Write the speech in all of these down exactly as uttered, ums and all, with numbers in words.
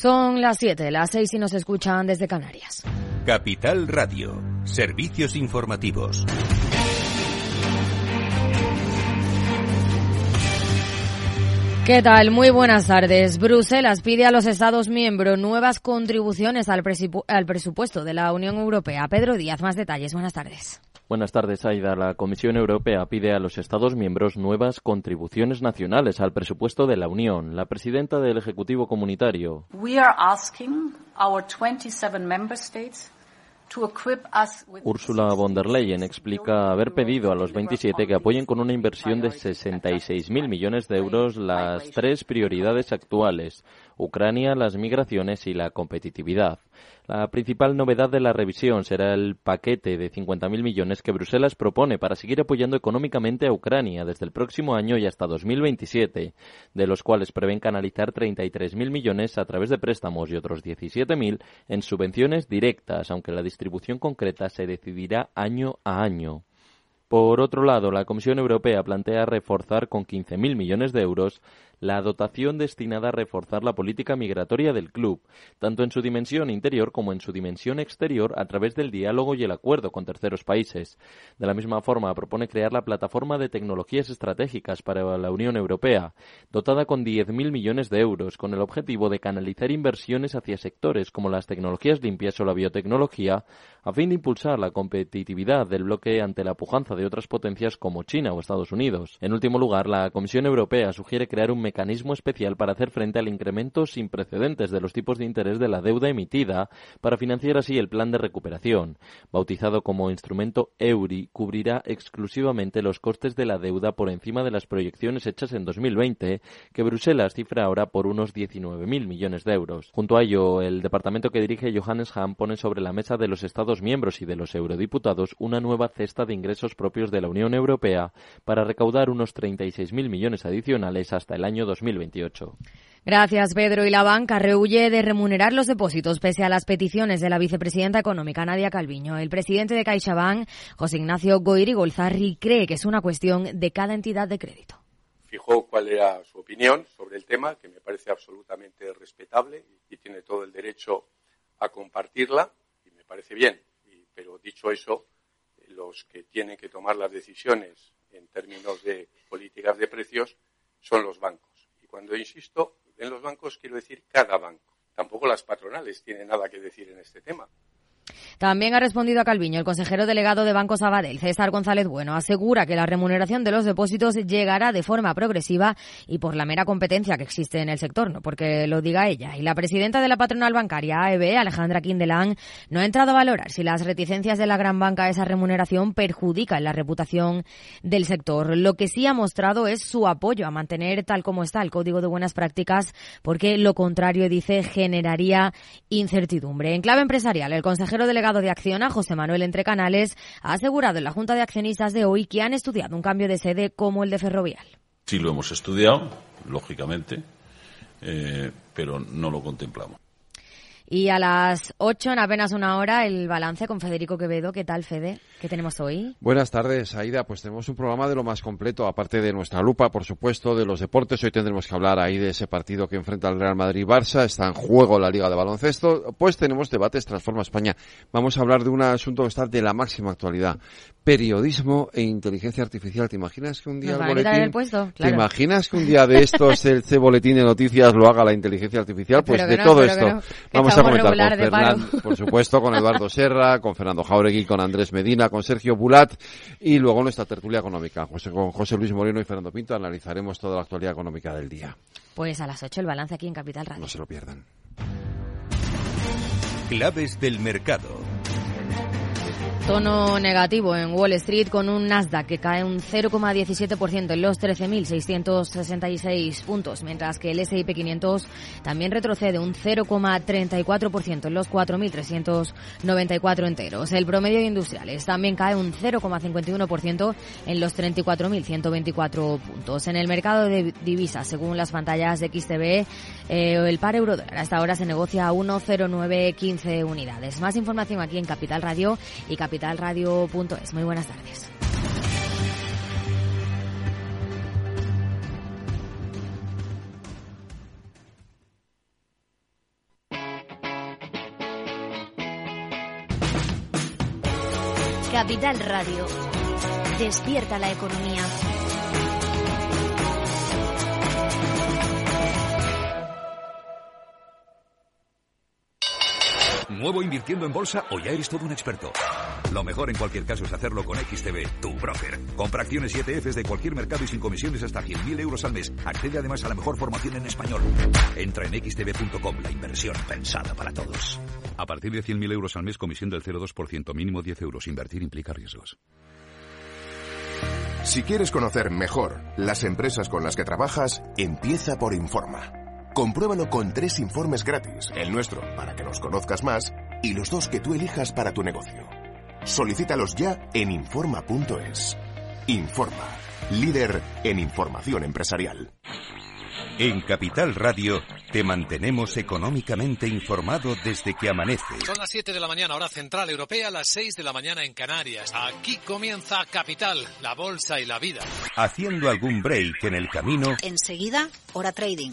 Son las siete, las seis y nos escuchan desde Canarias. Capital Radio, servicios informativos. ¿Qué tal? Muy buenas tardes. Bruselas pide a los Estados miembros nuevas contribuciones al, presupu- al presupuesto de la Unión Europea. Pedro Díaz, más detalles. Buenas tardes. Buenas tardes, Aida. La Comisión Europea pide a los Estados miembros nuevas contribuciones nacionales al presupuesto de la Unión. La presidenta del Ejecutivo Comunitario. We are asking our veintisiete member states. Úrsula von der Leyen explica haber pedido a los veintisiete que apoyen con una inversión de sesenta y seis mil millones de euros las tres prioridades actuales: Ucrania, las migraciones y la competitividad. La principal novedad de la revisión será el paquete de cincuenta mil millones que Bruselas propone para seguir apoyando económicamente a Ucrania desde el próximo año y hasta dos mil veintisiete, de los cuales prevén canalizar treinta y tres mil millones a través de préstamos y otros diecisiete mil en subvenciones directas, aunque la distribución concreta se decidirá año a año. Por otro lado, la Comisión Europea plantea reforzar con quince mil millones de euros la dotación destinada a reforzar la política migratoria del club, tanto en su dimensión interior como en su dimensión exterior, a través del diálogo y el acuerdo con terceros países. De la misma forma, propone crear la plataforma de tecnologías estratégicas para la Unión Europea, dotada con diez mil millones de euros, con el objetivo de canalizar inversiones hacia sectores como las tecnologías limpias o la biotecnología, a fin de impulsar la competitividad del bloque ante la pujanza de otras potencias como China o Estados Unidos. En último lugar, la Comisión Europea sugiere crear un mecanismo especial para hacer frente al incremento sin precedentes de los tipos de interés de la deuda emitida para financiar así el plan de recuperación. Bautizado como instrumento EURI, cubrirá exclusivamente los costes de la deuda por encima de las proyecciones hechas en dos mil veinte, que Bruselas cifra ahora por unos diecinueve mil millones de euros. Junto a ello, el departamento que dirige Johannes Hahn pone sobre la mesa de los Estados miembros y de los eurodiputados una nueva cesta de ingresos propios de la Unión Europea para recaudar unos treinta y seis mil millones adicionales hasta el año dos mil veintiocho. Gracias, Pedro. Y la banca rehuye de remunerar los depósitos pese a las peticiones de la vicepresidenta económica, Nadia Calviño. El presidente de CaixaBank, José Ignacio Goyri Golzarri, cree que es una cuestión de cada entidad de crédito. Fijó cuál era su opinión sobre el tema, que me parece absolutamente respetable y tiene todo el derecho a compartirla, y me parece bien. Pero dicho eso, los que tienen que tomar las decisiones en términos de políticas de precios son los bancos. Y cuando insisto en los bancos, quiero decir cada banco. Tampoco las patronales tienen nada que decir en este tema. También ha respondido a Calviño el consejero delegado de Banco Sabadell, César González Bueno. Asegura que la remuneración de los depósitos llegará de forma progresiva y por la mera competencia que existe en el sector, no porque lo diga ella. Y la presidenta de la patronal bancaria A E B, Alejandra Quindelán, no ha entrado a valorar si las reticencias de la gran banca a esa remuneración perjudican la reputación del sector. Lo que sí ha mostrado es su apoyo a mantener tal como está el Código de Buenas Prácticas, porque lo contrario, dice, generaría incertidumbre. En clave empresarial, el consejero El delegado de Acciona, José Manuel Entrecanales, ha asegurado en la Junta de Accionistas de hoy que han estudiado un cambio de sede como el de Ferrovial. Sí lo hemos estudiado, lógicamente, eh, pero no lo contemplamos. Y a las ocho, en apenas una hora, el balance con Federico Quevedo. ¿Qué tal, Fede? ¿Qué tenemos hoy? Buenas tardes, Aida. Pues tenemos un programa de lo más completo, aparte de nuestra lupa, por supuesto, de los deportes. Hoy tendremos que hablar ahí de ese partido que enfrenta al Real Madrid-Barça. Está en juego la Liga de Baloncesto. Pues tenemos debates Transforma España. Vamos a hablar de un asunto que está de la máxima actualidad. Periodismo e inteligencia artificial. ¿Te imaginas que un día el boletín, el puesto, claro. ¿Te imaginas que un día de estos el este boletín de noticias lo haga la inteligencia artificial? Pues de no, todo esto no, vamos a comentar con Fernan, por supuesto, con Eduardo Serra, con Fernando Jauregui, con Andrés Medina, con Sergio Bulat, y luego nuestra tertulia económica José, con José Luis Moreno y Fernando Pinto. Analizaremos toda la actualidad económica del día. Pues a las ocho el balance aquí en Capital Radio. No se lo pierdan. Claves del mercado. Tono negativo en Wall Street, con un Nasdaq que cae un cero coma diecisiete por ciento en los trece mil seiscientos sesenta y seis puntos, mientras que el ese y pe quinientos también retrocede un cero coma treinta y cuatro por ciento en los cuatro mil trescientos noventa y cuatro enteros. El promedio de industriales también cae un cero coma cincuenta y uno por ciento en los treinta y cuatro mil ciento veinticuatro puntos. En el mercado de divisas, según las pantallas de equis te be, eh, el par euro-dólar hasta ahora se negocia a uno coma cero nueve uno cinco unidades. Más información aquí en Capital Radio y Capital capital radio punto es. Muy buenas tardes. Capital Radio. Despierta la economía. ¿Nuevo invirtiendo en bolsa o ya eres todo un experto? Lo mejor en cualquier caso es hacerlo con X T B, tu broker. Compra acciones y E T Fs de cualquier mercado y sin comisiones hasta cien mil euros al mes. Accede además a la mejor formación en español. Entra en X T B punto com, la inversión pensada para todos. A partir de cien mil euros al mes, comisión del cero coma dos por ciento, mínimo diez euros. Invertir implica riesgos. Si quieres conocer mejor las empresas con las que trabajas, empieza por Informa. Compruébalo con tres informes gratis, el nuestro para que nos conozcas más y los dos que tú elijas para tu negocio. Solicítalos ya en Informa punto es. Informa, líder en información empresarial. En Capital Radio te mantenemos económicamente informado desde que amanece. Son las siete de la mañana, hora central europea, las seis de la mañana en Canarias. Aquí comienza Capital, la bolsa y la vida. Haciendo algún break en el camino. Enseguida, hora trading,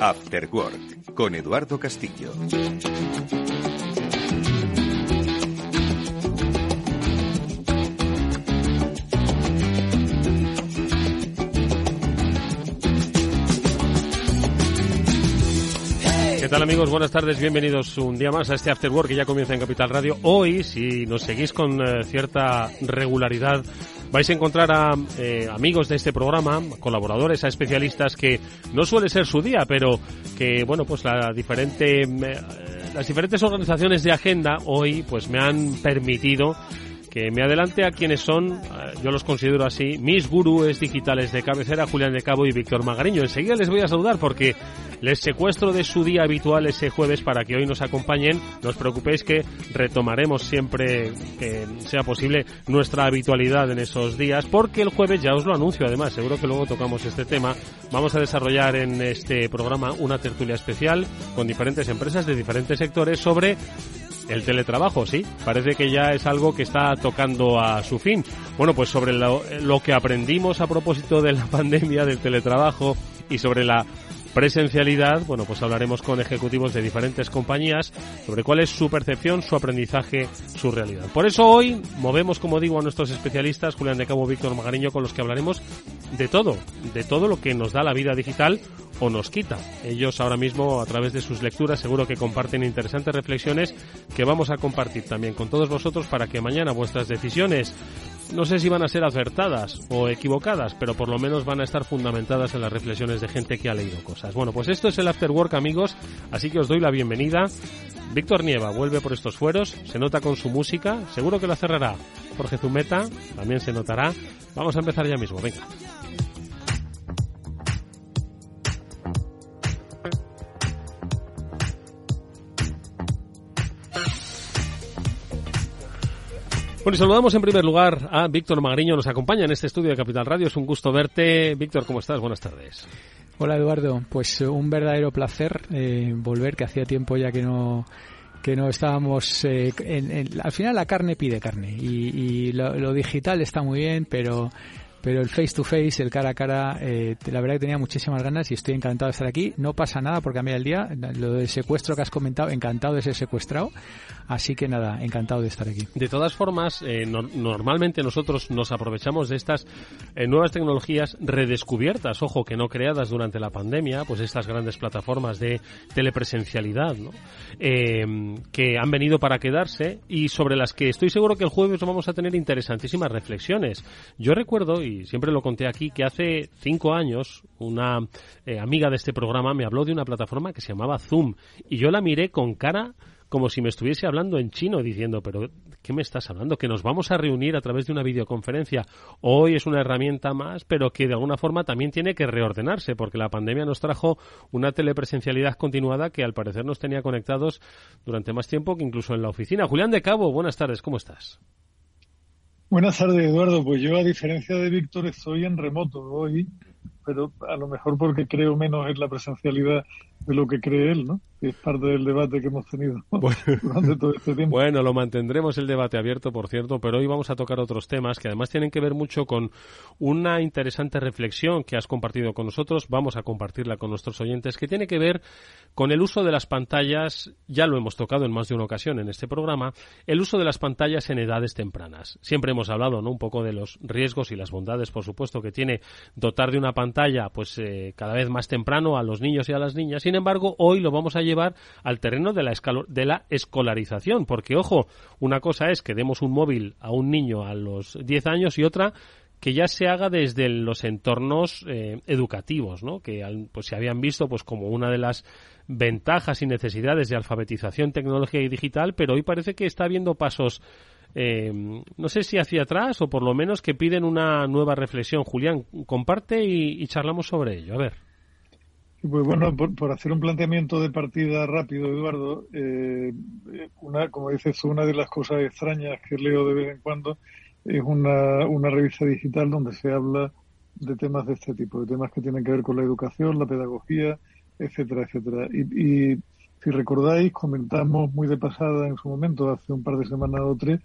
After Work, con Eduardo Castillo. ¿Qué tal, amigos? Buenas tardes, bienvenidos un día más a este After Work que ya comienza en Capital Radio. Hoy, si nos seguís con eh, cierta regularidad, vais a encontrar a eh, amigos de este programa, colaboradores, a especialistas que no suele ser su día, pero que, bueno, pues la diferente, eh, las diferentes organizaciones de agenda hoy pues me han permitido que me adelante a quienes son, eh, yo los considero así, mis gurúes digitales de cabecera, Julián de Cabo y Víctor Magariño. Enseguida les voy a saludar porque les secuestro de su día habitual ese jueves para que hoy nos acompañen. No os preocupéis que retomaremos siempre que sea posible nuestra habitualidad en esos días, porque el jueves, ya os lo anuncio además, seguro que luego tocamos este tema, vamos a desarrollar en este programa una tertulia especial con diferentes empresas de diferentes sectores sobre el teletrabajo. Sí, parece que ya es algo que está tocando a su fin. Bueno, pues sobre lo, lo que aprendimos a propósito de la pandemia, del teletrabajo y sobre la presencialidad, bueno, pues hablaremos con ejecutivos de diferentes compañías sobre cuál es su percepción, su aprendizaje, su realidad. Por eso hoy movemos, como digo, a nuestros especialistas, Julián de Cabo, Víctor Magariño, con los que hablaremos de todo, de todo lo que nos da la vida digital o nos quita. Ellos ahora mismo, a través de sus lecturas, seguro que comparten interesantes reflexiones que vamos a compartir también con todos vosotros para que mañana vuestras decisiones, no sé si van a ser acertadas o equivocadas, pero por lo menos van a estar fundamentadas en las reflexiones de gente que ha leído cosas. Bueno, pues esto es el After Work, amigos, así que os doy la bienvenida. Víctor Nieva vuelve por estos fueros, se nota con su música, seguro que la cerrará. Jorge Zumeta también se notará. Vamos a empezar ya mismo, venga. Bueno, y saludamos en primer lugar a Víctor Magariño, nos acompaña en este estudio de Capital Radio. Es un gusto verte. Víctor, ¿cómo estás? Buenas tardes. Hola, Eduardo. Pues un verdadero placer eh, volver, que hacía tiempo ya que no que no estábamos... Eh, en, en, al final la carne pide carne y, y lo, lo digital está muy bien, pero... Pero el face to face, el cara a cara, eh, la verdad que tenía muchísimas ganas y estoy encantado de estar aquí. No pasa nada por cambiar el día. Lo del secuestro que has comentado, encantado de ser secuestrado. Así que nada, encantado de estar aquí. De todas formas, eh, no, normalmente nosotros nos aprovechamos de estas eh, nuevas tecnologías redescubiertas, ojo, que no creadas durante la pandemia, pues estas grandes plataformas de telepresencialidad, ¿no? Eh, que han venido para quedarse y sobre las que estoy seguro que el jueves vamos a tener interesantísimas reflexiones. Yo recuerdo, y siempre lo conté aquí, que hace cinco años una eh, amiga de este programa me habló de una plataforma que se llamaba Zoom y yo la miré con cara como si me estuviese hablando en chino, diciendo, pero ¿qué me estás hablando? Que nos vamos a reunir a través de una videoconferencia. Hoy es una herramienta más, pero que de alguna forma también tiene que reordenarse, porque la pandemia nos trajo una telepresencialidad continuada que al parecer nos tenía conectados durante más tiempo que incluso en la oficina. Julián de Cabo, buenas tardes, ¿cómo estás? Buenas tardes, Eduardo. Pues yo, a diferencia de Víctor, estoy en remoto hoy, pero a lo mejor porque creo menos en la presencialidad de lo que cree él, ¿no? Que es parte del debate que hemos tenido, ¿no? Bueno, durante todo este tiempo. Bueno, lo mantendremos el debate abierto, por cierto, pero hoy vamos a tocar otros temas que además tienen que ver mucho con una interesante reflexión que has compartido con nosotros, vamos a compartirla con nuestros oyentes, que tiene que ver con el uso de las pantallas, ya lo hemos tocado en más de una ocasión en este programa, el uso de las pantallas en edades tempranas. Siempre hemos hablado, ¿no?, un poco de los riesgos y las bondades, por supuesto, que tiene dotar de una pantalla pues eh, cada vez más temprano a los niños y a las niñas. Sin embargo, hoy lo vamos a llevar al terreno de la, escalo- de la escolarización, porque, ojo, una cosa es que demos un móvil a un niño a los diez años y otra que ya se haga desde los entornos eh, educativos, ¿no? Que pues se habían visto pues como una de las ventajas y necesidades de alfabetización, tecnología y digital, pero hoy parece que está habiendo pasos, eh, no sé si hacia atrás o por lo menos que piden una nueva reflexión. Julián, comparte y, y charlamos sobre ello, a ver. Pues bueno, por, por hacer un planteamiento de partida rápido, Eduardo, eh, una, como dices, una de las cosas extrañas que leo de vez en cuando es una, una revista digital donde se habla de temas de este tipo, de temas que tienen que ver con la educación, la pedagogía, etcétera, etcétera. Y, y si recordáis, comentamos muy de pasada en su momento, hace un par de semanas o tres,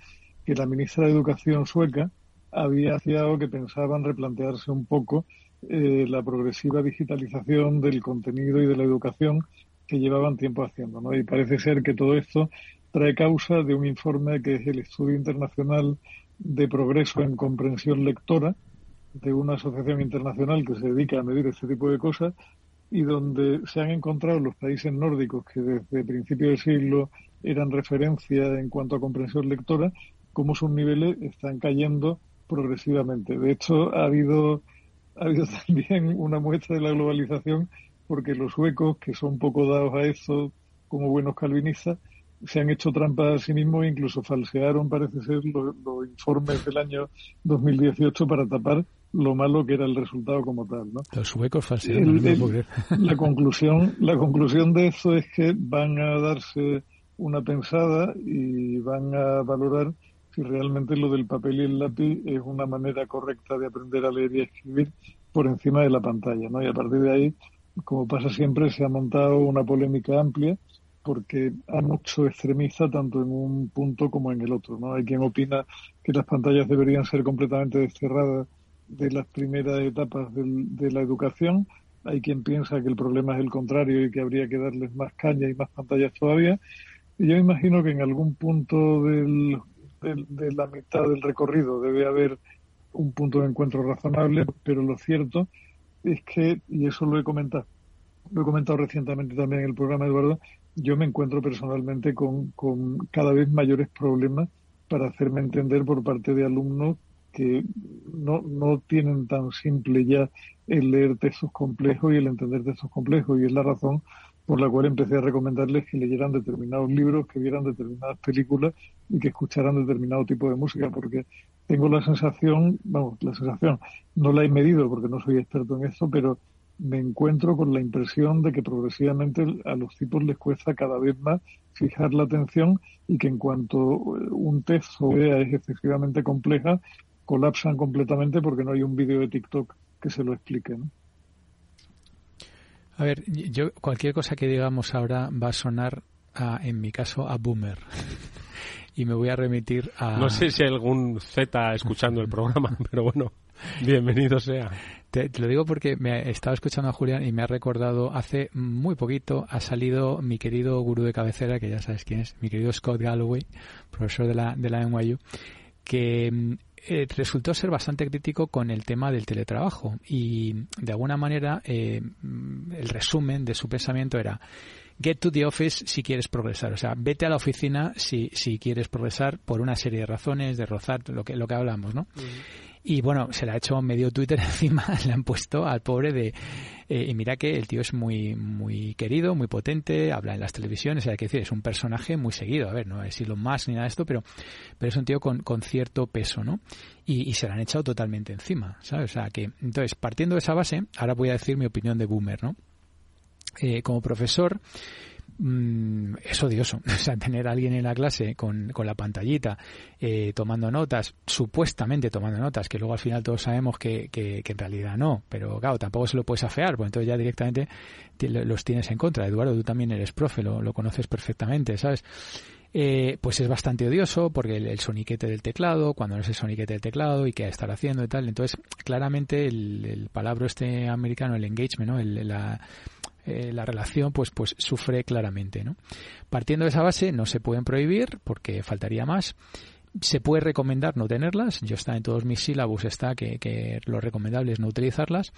que la ministra de Educación sueca había anunciado que pensaban replantearse un poco Eh, la progresiva digitalización del contenido y de la educación que llevaban tiempo haciendo, ¿no? Y parece ser que todo esto trae causa de un informe que es el Estudio Internacional de Progreso en Comprensión Lectora, de una asociación internacional que se dedica a medir este tipo de cosas, y donde se han encontrado los países nórdicos, que desde principios del siglo eran referencia en cuanto a comprensión lectora, cómo sus niveles están cayendo progresivamente. De hecho, ha habido Ha habido también una muestra de la globalización, porque los suecos, que son poco dados a eso como buenos calvinistas, se han hecho trampa a sí mismos e incluso falsearon, parece ser, los, los informes del año dos mil dieciocho para tapar lo malo que era el resultado como tal, ¿no? Los suecos falsearon. El, el, la conclusión, la conclusión de eso es que van a darse una pensada y van a valorar si realmente lo del papel y el lápiz es una manera correcta de aprender a leer y a escribir por encima de la pantalla, ¿no? Y a partir de ahí, como pasa siempre, se ha montado una polémica amplia, porque hay mucho extremista tanto en un punto como en el otro, ¿no? Hay quien opina que las pantallas deberían ser completamente desterradas de las primeras etapas del, de la educación, hay quien piensa que el problema es el contrario y que habría que darles más caña y más pantallas todavía, y yo imagino que en algún punto del De, de la mitad del recorrido debe haber un punto de encuentro razonable, pero lo cierto es que, y eso lo he comentado lo he comentado recientemente también en el programa, Eduardo, yo me encuentro personalmente con, con cada vez mayores problemas para hacerme entender por parte de alumnos que no, no tienen tan simple ya el leer textos complejos y el entender textos complejos, y es la razón por la cual empecé a recomendarles que leyeran determinados libros, que vieran determinadas películas y que escucharan determinado tipo de música, porque tengo la sensación, vamos, la sensación, no la he medido porque no soy experto en esto, pero me encuentro con la impresión de que progresivamente a los tipos les cuesta cada vez más fijar la atención y que en cuanto un texto o idea es excesivamente compleja, colapsan completamente porque no hay un vídeo de TikTok que se lo explique, ¿no? A ver, yo cualquier cosa que digamos ahora va a sonar, a, en mi caso, a boomer. Y me voy a remitir a... No sé si hay algún Z escuchando el programa, pero bueno, bienvenido sea. Te, te lo digo porque me estaba escuchando a Julián y me ha recordado, hace muy poquito ha salido mi querido gurú de cabecera, que ya sabes quién es, mi querido Scott Galloway, profesor de la, de la N Y U, que... Eh, resultó ser bastante crítico con el tema del teletrabajo y de alguna manera eh, el resumen de su pensamiento era: get to the office si quieres progresar, o sea, vete a la oficina si si quieres progresar por una serie de razones, de rozar lo que lo que hablamos, ¿no? Uh-huh. Y bueno, se la ha hecho medio Twitter encima, le han puesto al pobre de... Eh, y mira que el tío es muy muy querido, muy potente, habla en las televisiones, hay que decir, es un personaje muy seguido. A ver, no es Elon Musk ni nada de esto, pero, pero es un tío con, con cierto peso, ¿no? Y, y se la han echado totalmente encima, ¿sabes? O sea que, entonces, partiendo de esa base, ahora voy a decir mi opinión de boomer, ¿no? Eh, como profesor... Mm, es odioso, o sea, tener a alguien en la clase con, con la pantallita eh, tomando notas, supuestamente tomando notas, que luego al final todos sabemos que, que, que en realidad no, pero claro, tampoco se lo puedes afear, porque entonces ya directamente te, los tienes en contra. Eduardo, tú también eres profe, lo, lo conoces perfectamente, ¿sabes? Eh, pues es bastante odioso porque el, el soniquete del teclado, cuando no es el soniquete del teclado y qué estar haciendo y tal, entonces claramente el, el palabra este americano, el engagement, ¿no? El, la... Eh, la relación pues pues sufre claramente, ¿no? Partiendo de esa base, no se pueden prohibir porque faltaría más. Se puede recomendar no tenerlas. Yo está en todos mis sílabos, está que, que lo recomendable es no utilizarlas,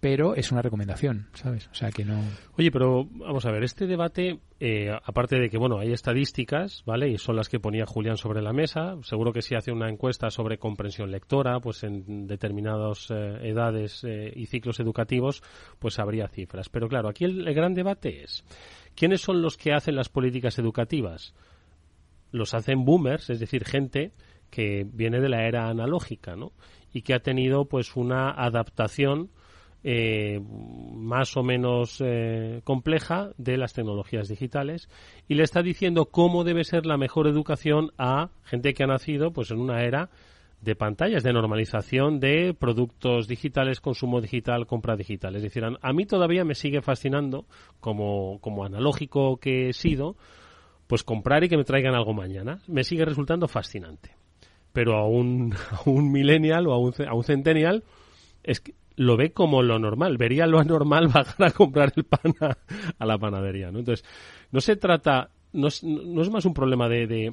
pero es una recomendación, ¿sabes? O sea que no... Oye, pero vamos a ver, este debate, eh, aparte de que, bueno, hay estadísticas, ¿vale? Y son las que ponía Julián sobre la mesa. Seguro que si hace una encuesta sobre comprensión lectora, pues en determinadas eh, edades eh, y ciclos educativos, pues habría cifras. Pero claro, aquí el, el gran debate es, ¿quiénes son los que hacen las políticas educativas? Los hacen boomers, es decir, gente que viene de la era analógica, ¿no? Y que ha tenido pues una adaptación eh, más o menos eh, compleja de las tecnologías digitales, y le está diciendo cómo debe ser la mejor educación a gente que ha nacido pues en una era de pantallas, de normalización de productos digitales, consumo digital, compra digital. Es decir, a, a mí todavía me sigue fascinando, como, como analógico que he sido, pues comprar y que me traigan algo mañana. Me sigue resultando fascinante. Pero a un, a un millennial o a un, a un centennial es que lo ve como lo normal. Vería lo anormal bajar a comprar el pan a, a la panadería, ¿no? Entonces, no se trata... No es, no es más un problema de, de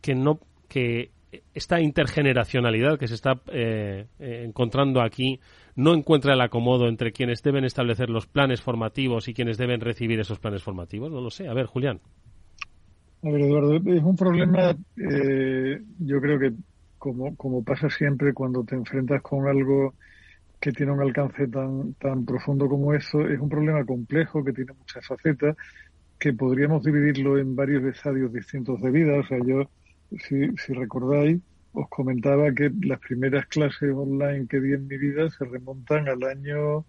que no que esta intergeneracionalidad que se está eh, eh, encontrando aquí no encuentra el acomodo entre quienes deben establecer los planes formativos y quienes deben recibir esos planes formativos. No lo sé. A ver, Julián. A ver, Eduardo, es un problema, eh, yo creo que como, como pasa siempre cuando te enfrentas con algo que tiene un alcance tan, tan profundo como eso, es un problema complejo que tiene muchas facetas, que podríamos dividirlo en varios estadios distintos de vida. O sea, yo, si, si recordáis, os comentaba que las primeras clases online que di en mi vida se remontan al año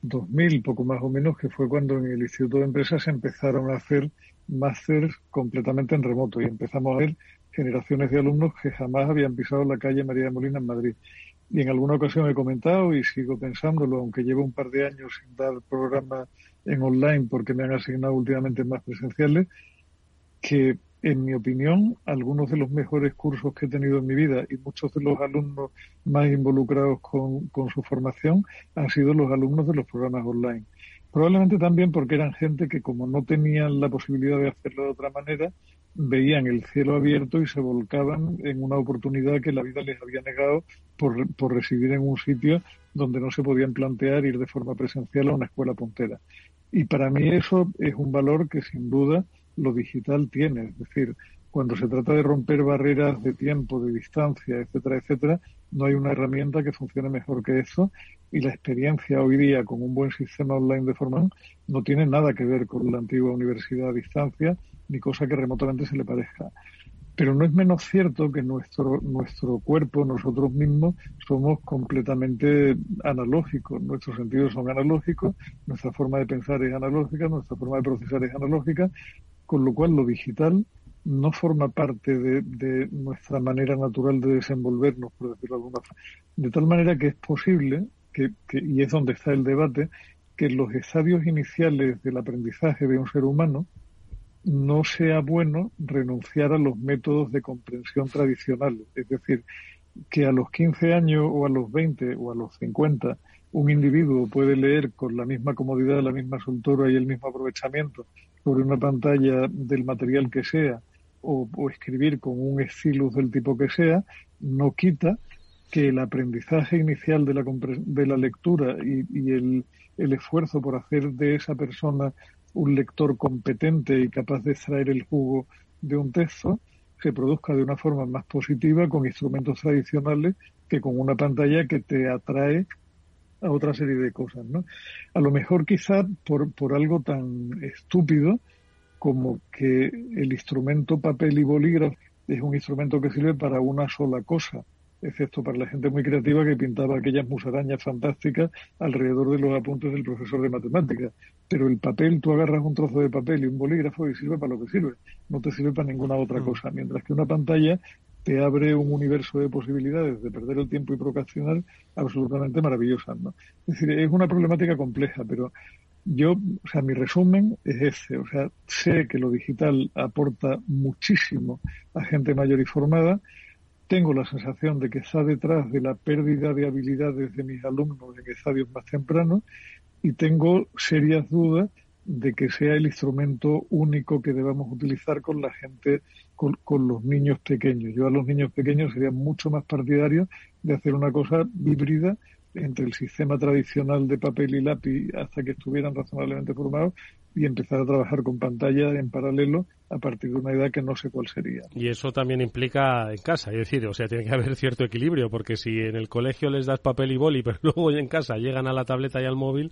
dos mil, poco más o menos, que fue cuando en el Instituto de Empresas se empezaron a hacer másters completamente en remoto y empezamos a ver generaciones de alumnos que jamás habían pisado la calle María de Molina en Madrid. Y en alguna ocasión he comentado y sigo pensándolo, aunque llevo un par de años sin dar programas en online porque me han asignado últimamente más presenciales, que en mi opinión algunos de los mejores cursos que he tenido en mi vida y muchos de los alumnos más involucrados con, con su formación han sido los alumnos de los programas online. Probablemente también porque eran gente que, como no tenían la posibilidad de hacerlo de otra manera, veían el cielo abierto y se volcaban en una oportunidad que la vida les había negado por, por residir en un sitio donde no se podían plantear ir de forma presencial a una escuela puntera. Y para mí eso es un valor que, sin duda, lo digital tiene. Es decir, cuando se trata de romper barreras de tiempo, de distancia, etcétera, etcétera, no hay una herramienta que funcione mejor que eso. Y la experiencia hoy día con un buen sistema online de formación no tiene nada que ver con la antigua universidad a distancia, ni cosa que remotamente se le parezca. Pero no es menos cierto que nuestro nuestro cuerpo, nosotros mismos, somos completamente analógicos. Nuestros sentidos son analógicos, nuestra forma de pensar es analógica, nuestra forma de procesar es analógica, con lo cual lo digital no forma parte de, de nuestra manera natural de desenvolvernos, por decirlo de alguna forma. De tal manera que es posible... Que, que, y es donde está el debate, que los estadios iniciales del aprendizaje de un ser humano no sea bueno renunciar a los métodos de comprensión tradicionales. Es decir, que a los quince años o a los veinte o a los cincuenta un individuo puede leer con la misma comodidad, la misma soltura y el mismo aprovechamiento sobre una pantalla del material que sea o, o escribir con un stylus del tipo que sea, no quita que el aprendizaje inicial de la, de la lectura y, y el, el esfuerzo por hacer de esa persona un lector competente y capaz de extraer el jugo de un texto se produzca de una forma más positiva con instrumentos tradicionales que con una pantalla que te atrae a otra serie de cosas, ¿no? A lo mejor quizá por, por algo tan estúpido como que el instrumento papel y bolígrafo es un instrumento que sirve para una sola cosa, excepto para la gente muy creativa que pintaba aquellas musarañas fantásticas alrededor de los apuntes del profesor de matemáticas. Pero el papel, tú agarras un trozo de papel y un bolígrafo y sirve para lo que sirve, no te sirve para ninguna otra cosa, mientras que una pantalla te abre un universo de posibilidades de perder el tiempo y procrastinar absolutamente maravillosas, ¿no? Es decir, es una problemática compleja, pero yo, o sea, mi resumen es este, o sea, sé que lo digital aporta muchísimo a gente mayor y formada. Tengo la sensación de que está detrás de la pérdida de habilidades de mis alumnos en estadios más tempranos y tengo serias dudas de que sea el instrumento único que debamos utilizar con la gente, con, con los niños pequeños. Yo a los niños pequeños sería mucho más partidario de hacer una cosa híbrida entre el sistema tradicional de papel y lápiz hasta que estuvieran razonablemente formados y empezar a trabajar con pantalla en paralelo a partir de una edad que no sé cuál sería. Y eso también implica en casa, es decir, o sea, tiene que haber cierto equilibrio, porque si en el colegio les das papel y boli, pero luego en casa llegan a la tableta y al móvil,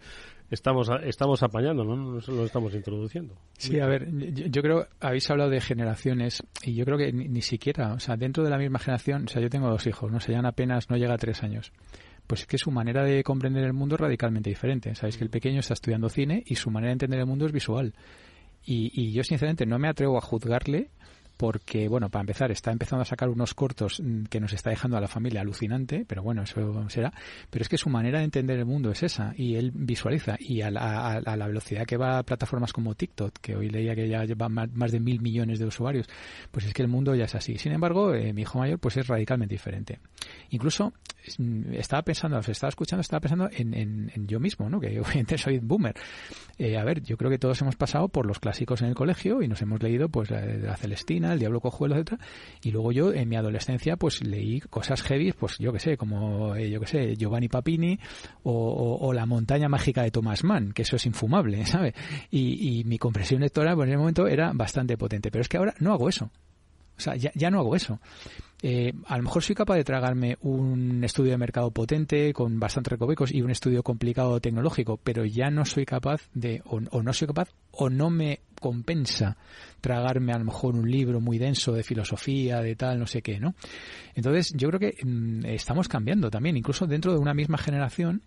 estamos estamos apañando, ¿no? Nos lo estamos introduciendo. Sí, a ver, yo, yo creo, habéis hablado de generaciones, y yo creo que ni, ni siquiera, o sea, dentro de la misma generación, o sea, yo tengo dos hijos, no se llevan apenas, no llega a tres años. Pues es que su manera de comprender el mundo es radicalmente diferente. Sabéis que el pequeño está estudiando cine y su manera de entender el mundo es visual. Y, y yo, sinceramente, no me atrevo a juzgarle porque, bueno, para empezar, está empezando a sacar unos cortos que nos está dejando a la familia alucinante, pero bueno, eso será. Pero es que su manera de entender el mundo es esa y él visualiza. Y a la, a, a la velocidad que va a plataformas como TikTok, que hoy leía que ya lleva más, más de mil millones de usuarios, pues es que el mundo ya es así. Sin embargo, eh, mi hijo mayor pues es radicalmente diferente. Incluso estaba pensando, os estaba escuchando, estaba pensando en, en, en yo mismo, ¿no? Que obviamente soy boomer. Eh, a ver, yo creo que todos hemos pasado por los clásicos en el colegio y nos hemos leído pues la, la Celestina, el Diablo Cojuelo, etcétera. Y luego yo en mi adolescencia pues leí cosas heavy, pues yo que sé, como eh, yo que sé, Giovanni Papini o, o, o La Montaña Mágica de Thomas Mann, que eso es infumable, ¿sabes? Y, y mi comprensión lectora pues, en ese momento era bastante potente, pero es que ahora no hago eso. O sea, ya, ya no hago eso. Eh, a lo mejor soy capaz de tragarme un estudio de mercado potente con bastantes recovecos y un estudio complicado tecnológico, pero ya no soy capaz de, o, o no soy capaz, o no me compensa tragarme a lo mejor un libro muy denso de filosofía, de tal, no sé qué, ¿no? Entonces, yo creo que mmm, estamos cambiando también, incluso dentro de una misma generación.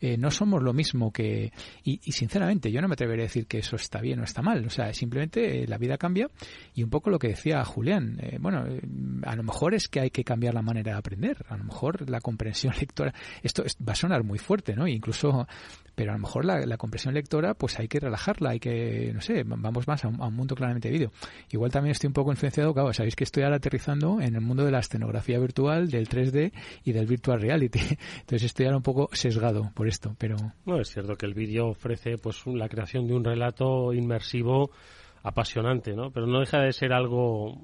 Eh, no somos lo mismo que... Y, y sinceramente, yo no me atreveré a decir que eso está bien o está mal. O sea, simplemente eh, la vida cambia y un poco lo que decía Julián. Eh, bueno, eh, a lo mejor es que hay que cambiar la manera de aprender. A lo mejor la comprensión lectora... Esto es, va a sonar muy fuerte, ¿no? Incluso... Pero a lo mejor la, la comprensión lectora, pues hay que relajarla, hay que, no sé, vamos más a un, a un mundo claramente vídeo. Igual también estoy un poco influenciado, claro, sabéis que estoy ahora aterrizando en el mundo de la escenografía virtual, del tres D y del virtual reality. Entonces estoy ahora un poco sesgado por esto, pero... No, es cierto que el vídeo ofrece pues un, la creación de un relato inmersivo apasionante, ¿no? Pero no deja de ser algo...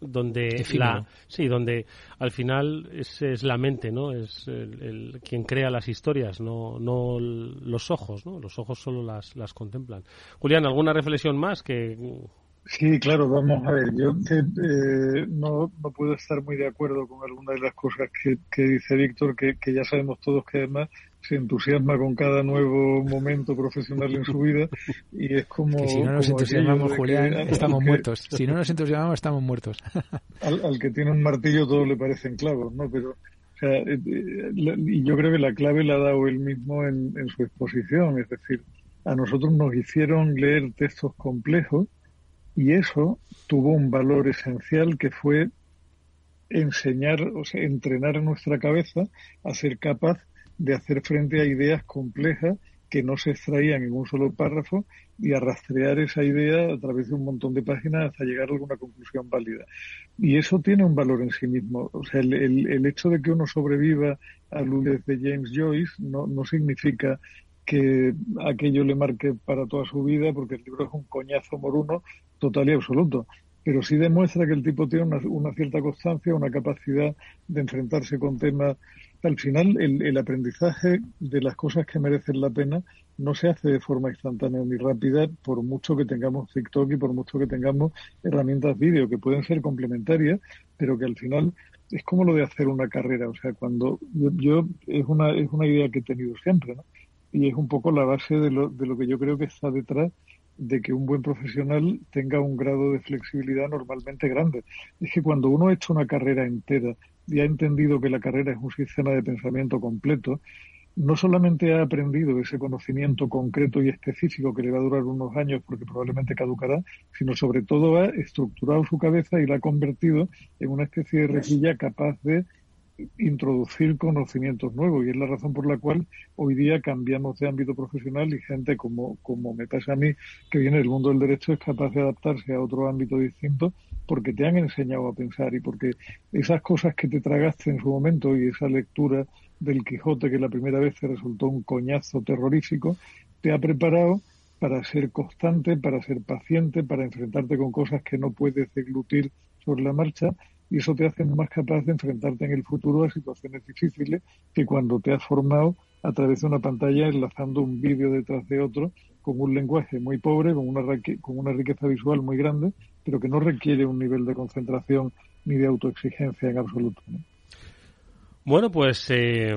donde la, sí, donde al final es, es la mente, ¿no? Es el, el quien crea las historias, no no los ojos, ¿no? Los ojos solo las las contemplan. Julián, ¿alguna reflexión más que...? Sí, claro, vamos a ver, yo eh, no, no puedo estar muy de acuerdo con alguna de las cosas que, que dice Víctor, que, que ya sabemos todos que además se entusiasma con cada nuevo momento profesional en su vida y es como... Que si no nos entusiasmamos, Julián, que, estamos que, muertos. Si no nos entusiasmamos, estamos muertos. Al, al que tiene un martillo todo le parecen clavos, ¿no? Pero, o sea, y yo creo que la clave la ha dado él mismo en, en su exposición, es decir, a nosotros nos hicieron leer textos complejos. Y eso tuvo un valor esencial que fue enseñar, o sea, entrenar nuestra cabeza a ser capaz de hacer frente a ideas complejas que no se extraían en un solo párrafo y a rastrear esa idea a través de un montón de páginas hasta llegar a alguna conclusión válida. Y eso tiene un valor en sí mismo. O sea, el, el, el hecho de que uno sobreviva a Lules de James Joyce no, no significa... que aquello le marque para toda su vida, porque el libro es un coñazo moruno total y absoluto. Pero sí demuestra que el tipo tiene una, una cierta constancia, una capacidad de enfrentarse con temas. Al final, el, el aprendizaje de las cosas que merecen la pena no se hace de forma instantánea ni rápida, por mucho que tengamos TikTok y por mucho que tengamos herramientas vídeo, que pueden ser complementarias, pero que al final es como lo de hacer una carrera. O sea, cuando yo, yo es una es una idea que he tenido siempre, ¿no? Y es un poco la base de lo, de lo que yo creo que está detrás de que un buen profesional tenga un grado de flexibilidad normalmente grande. Es que cuando uno ha hecho una carrera entera y ha entendido que la carrera es un sistema de pensamiento completo, no solamente ha aprendido ese conocimiento concreto y específico que le va a durar unos años porque probablemente caducará, sino sobre todo ha estructurado su cabeza y la ha convertido en una especie de rejilla capaz de introducir conocimientos nuevos, y es la razón por la cual hoy día cambiamos de ámbito profesional y gente como, como me pasa a mí, que viene del mundo del derecho, es capaz de adaptarse a otro ámbito distinto porque te han enseñado a pensar y porque esas cosas que te tragaste en su momento y esa lectura del Quijote que la primera vez te resultó un coñazo terrorífico, te ha preparado para ser constante, para ser paciente, para enfrentarte con cosas que no puedes deglutir sobre la marcha. Y eso te hace más capaz de enfrentarte en el futuro a situaciones difíciles que cuando te has formado a través de una pantalla enlazando un vídeo detrás de otro con un lenguaje muy pobre, con una, con una riqueza visual muy grande, pero que no requiere un nivel de concentración ni de autoexigencia en absoluto, ¿no? Bueno, pues eh,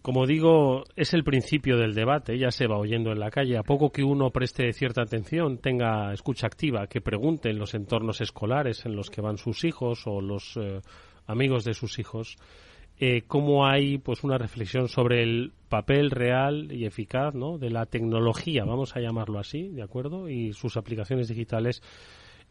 como digo, es el principio del debate, ya se va oyendo en la calle. A poco que uno preste cierta atención, tenga escucha activa, que pregunte en los entornos escolares en los que van sus hijos o los eh, amigos de sus hijos, eh, cómo hay pues una reflexión sobre el papel real y eficaz, ¿no?, de la tecnología, vamos a llamarlo así, ¿de acuerdo?, y sus aplicaciones digitales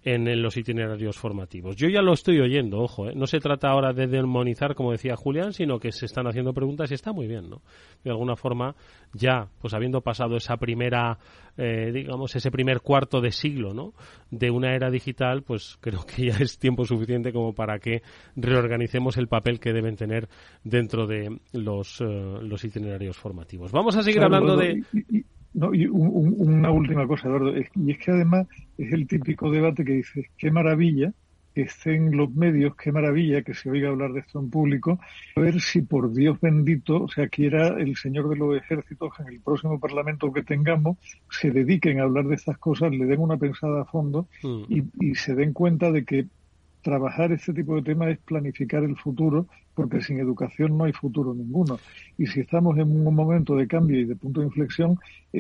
En, en los itinerarios formativos. Yo ya lo estoy oyendo, ojo, ¿eh? No se trata ahora de demonizar, como decía Julián, sino que se están haciendo preguntas y está muy bien, ¿no? De alguna forma, ya, pues habiendo pasado esa primera, eh, digamos, ese primer cuarto de siglo, ¿no?, de una era digital, pues creo que ya es tiempo suficiente como para que reorganicemos el papel que deben tener dentro de los, eh, los itinerarios formativos. Vamos a seguir claro, hablando bueno, de... Y... No, y un, un, una última cosa, Eduardo, y es que además es el típico debate que dices, qué maravilla que estén los medios, qué maravilla que se oiga hablar de esto en público, a ver si por Dios bendito, o sea, quiera el señor de los ejércitos en el próximo parlamento que tengamos, se dediquen a hablar de estas cosas, le den una pensada a fondo mm. y, y se den cuenta de que trabajar este tipo de temas es planificar el futuro, porque sin educación no hay futuro ninguno. Y si estamos en un momento de cambio y de punto de inflexión,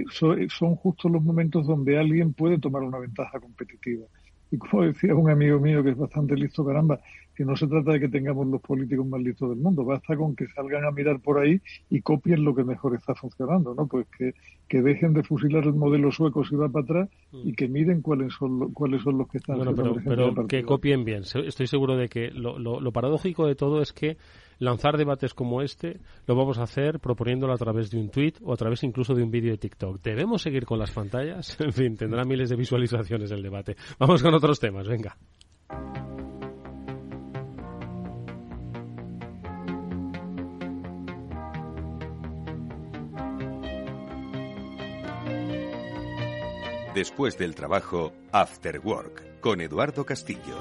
son justo los momentos donde alguien puede tomar una ventaja competitiva. Y como decía un amigo mío que es bastante listo, caramba, que no se trata de que tengamos los políticos más listos del mundo, basta con que salgan a mirar por ahí y copien lo que mejor está funcionando, ¿no? Pues que, que dejen de fusilar el modelo sueco si va para atrás y que miren cuáles son, lo, cuáles son los que están... Bueno, pero, pero que copien bien. Estoy seguro de que lo, lo, lo paradójico de todo es que lanzar debates como este lo vamos a hacer proponiéndolo a través de un tuit o a través incluso de un vídeo de TikTok. ¿Debemos seguir con las pantallas? En fin, tendrá miles de visualizaciones el debate. Vamos con otros temas, venga. Después del trabajo, After Work, con Eduardo Castillo.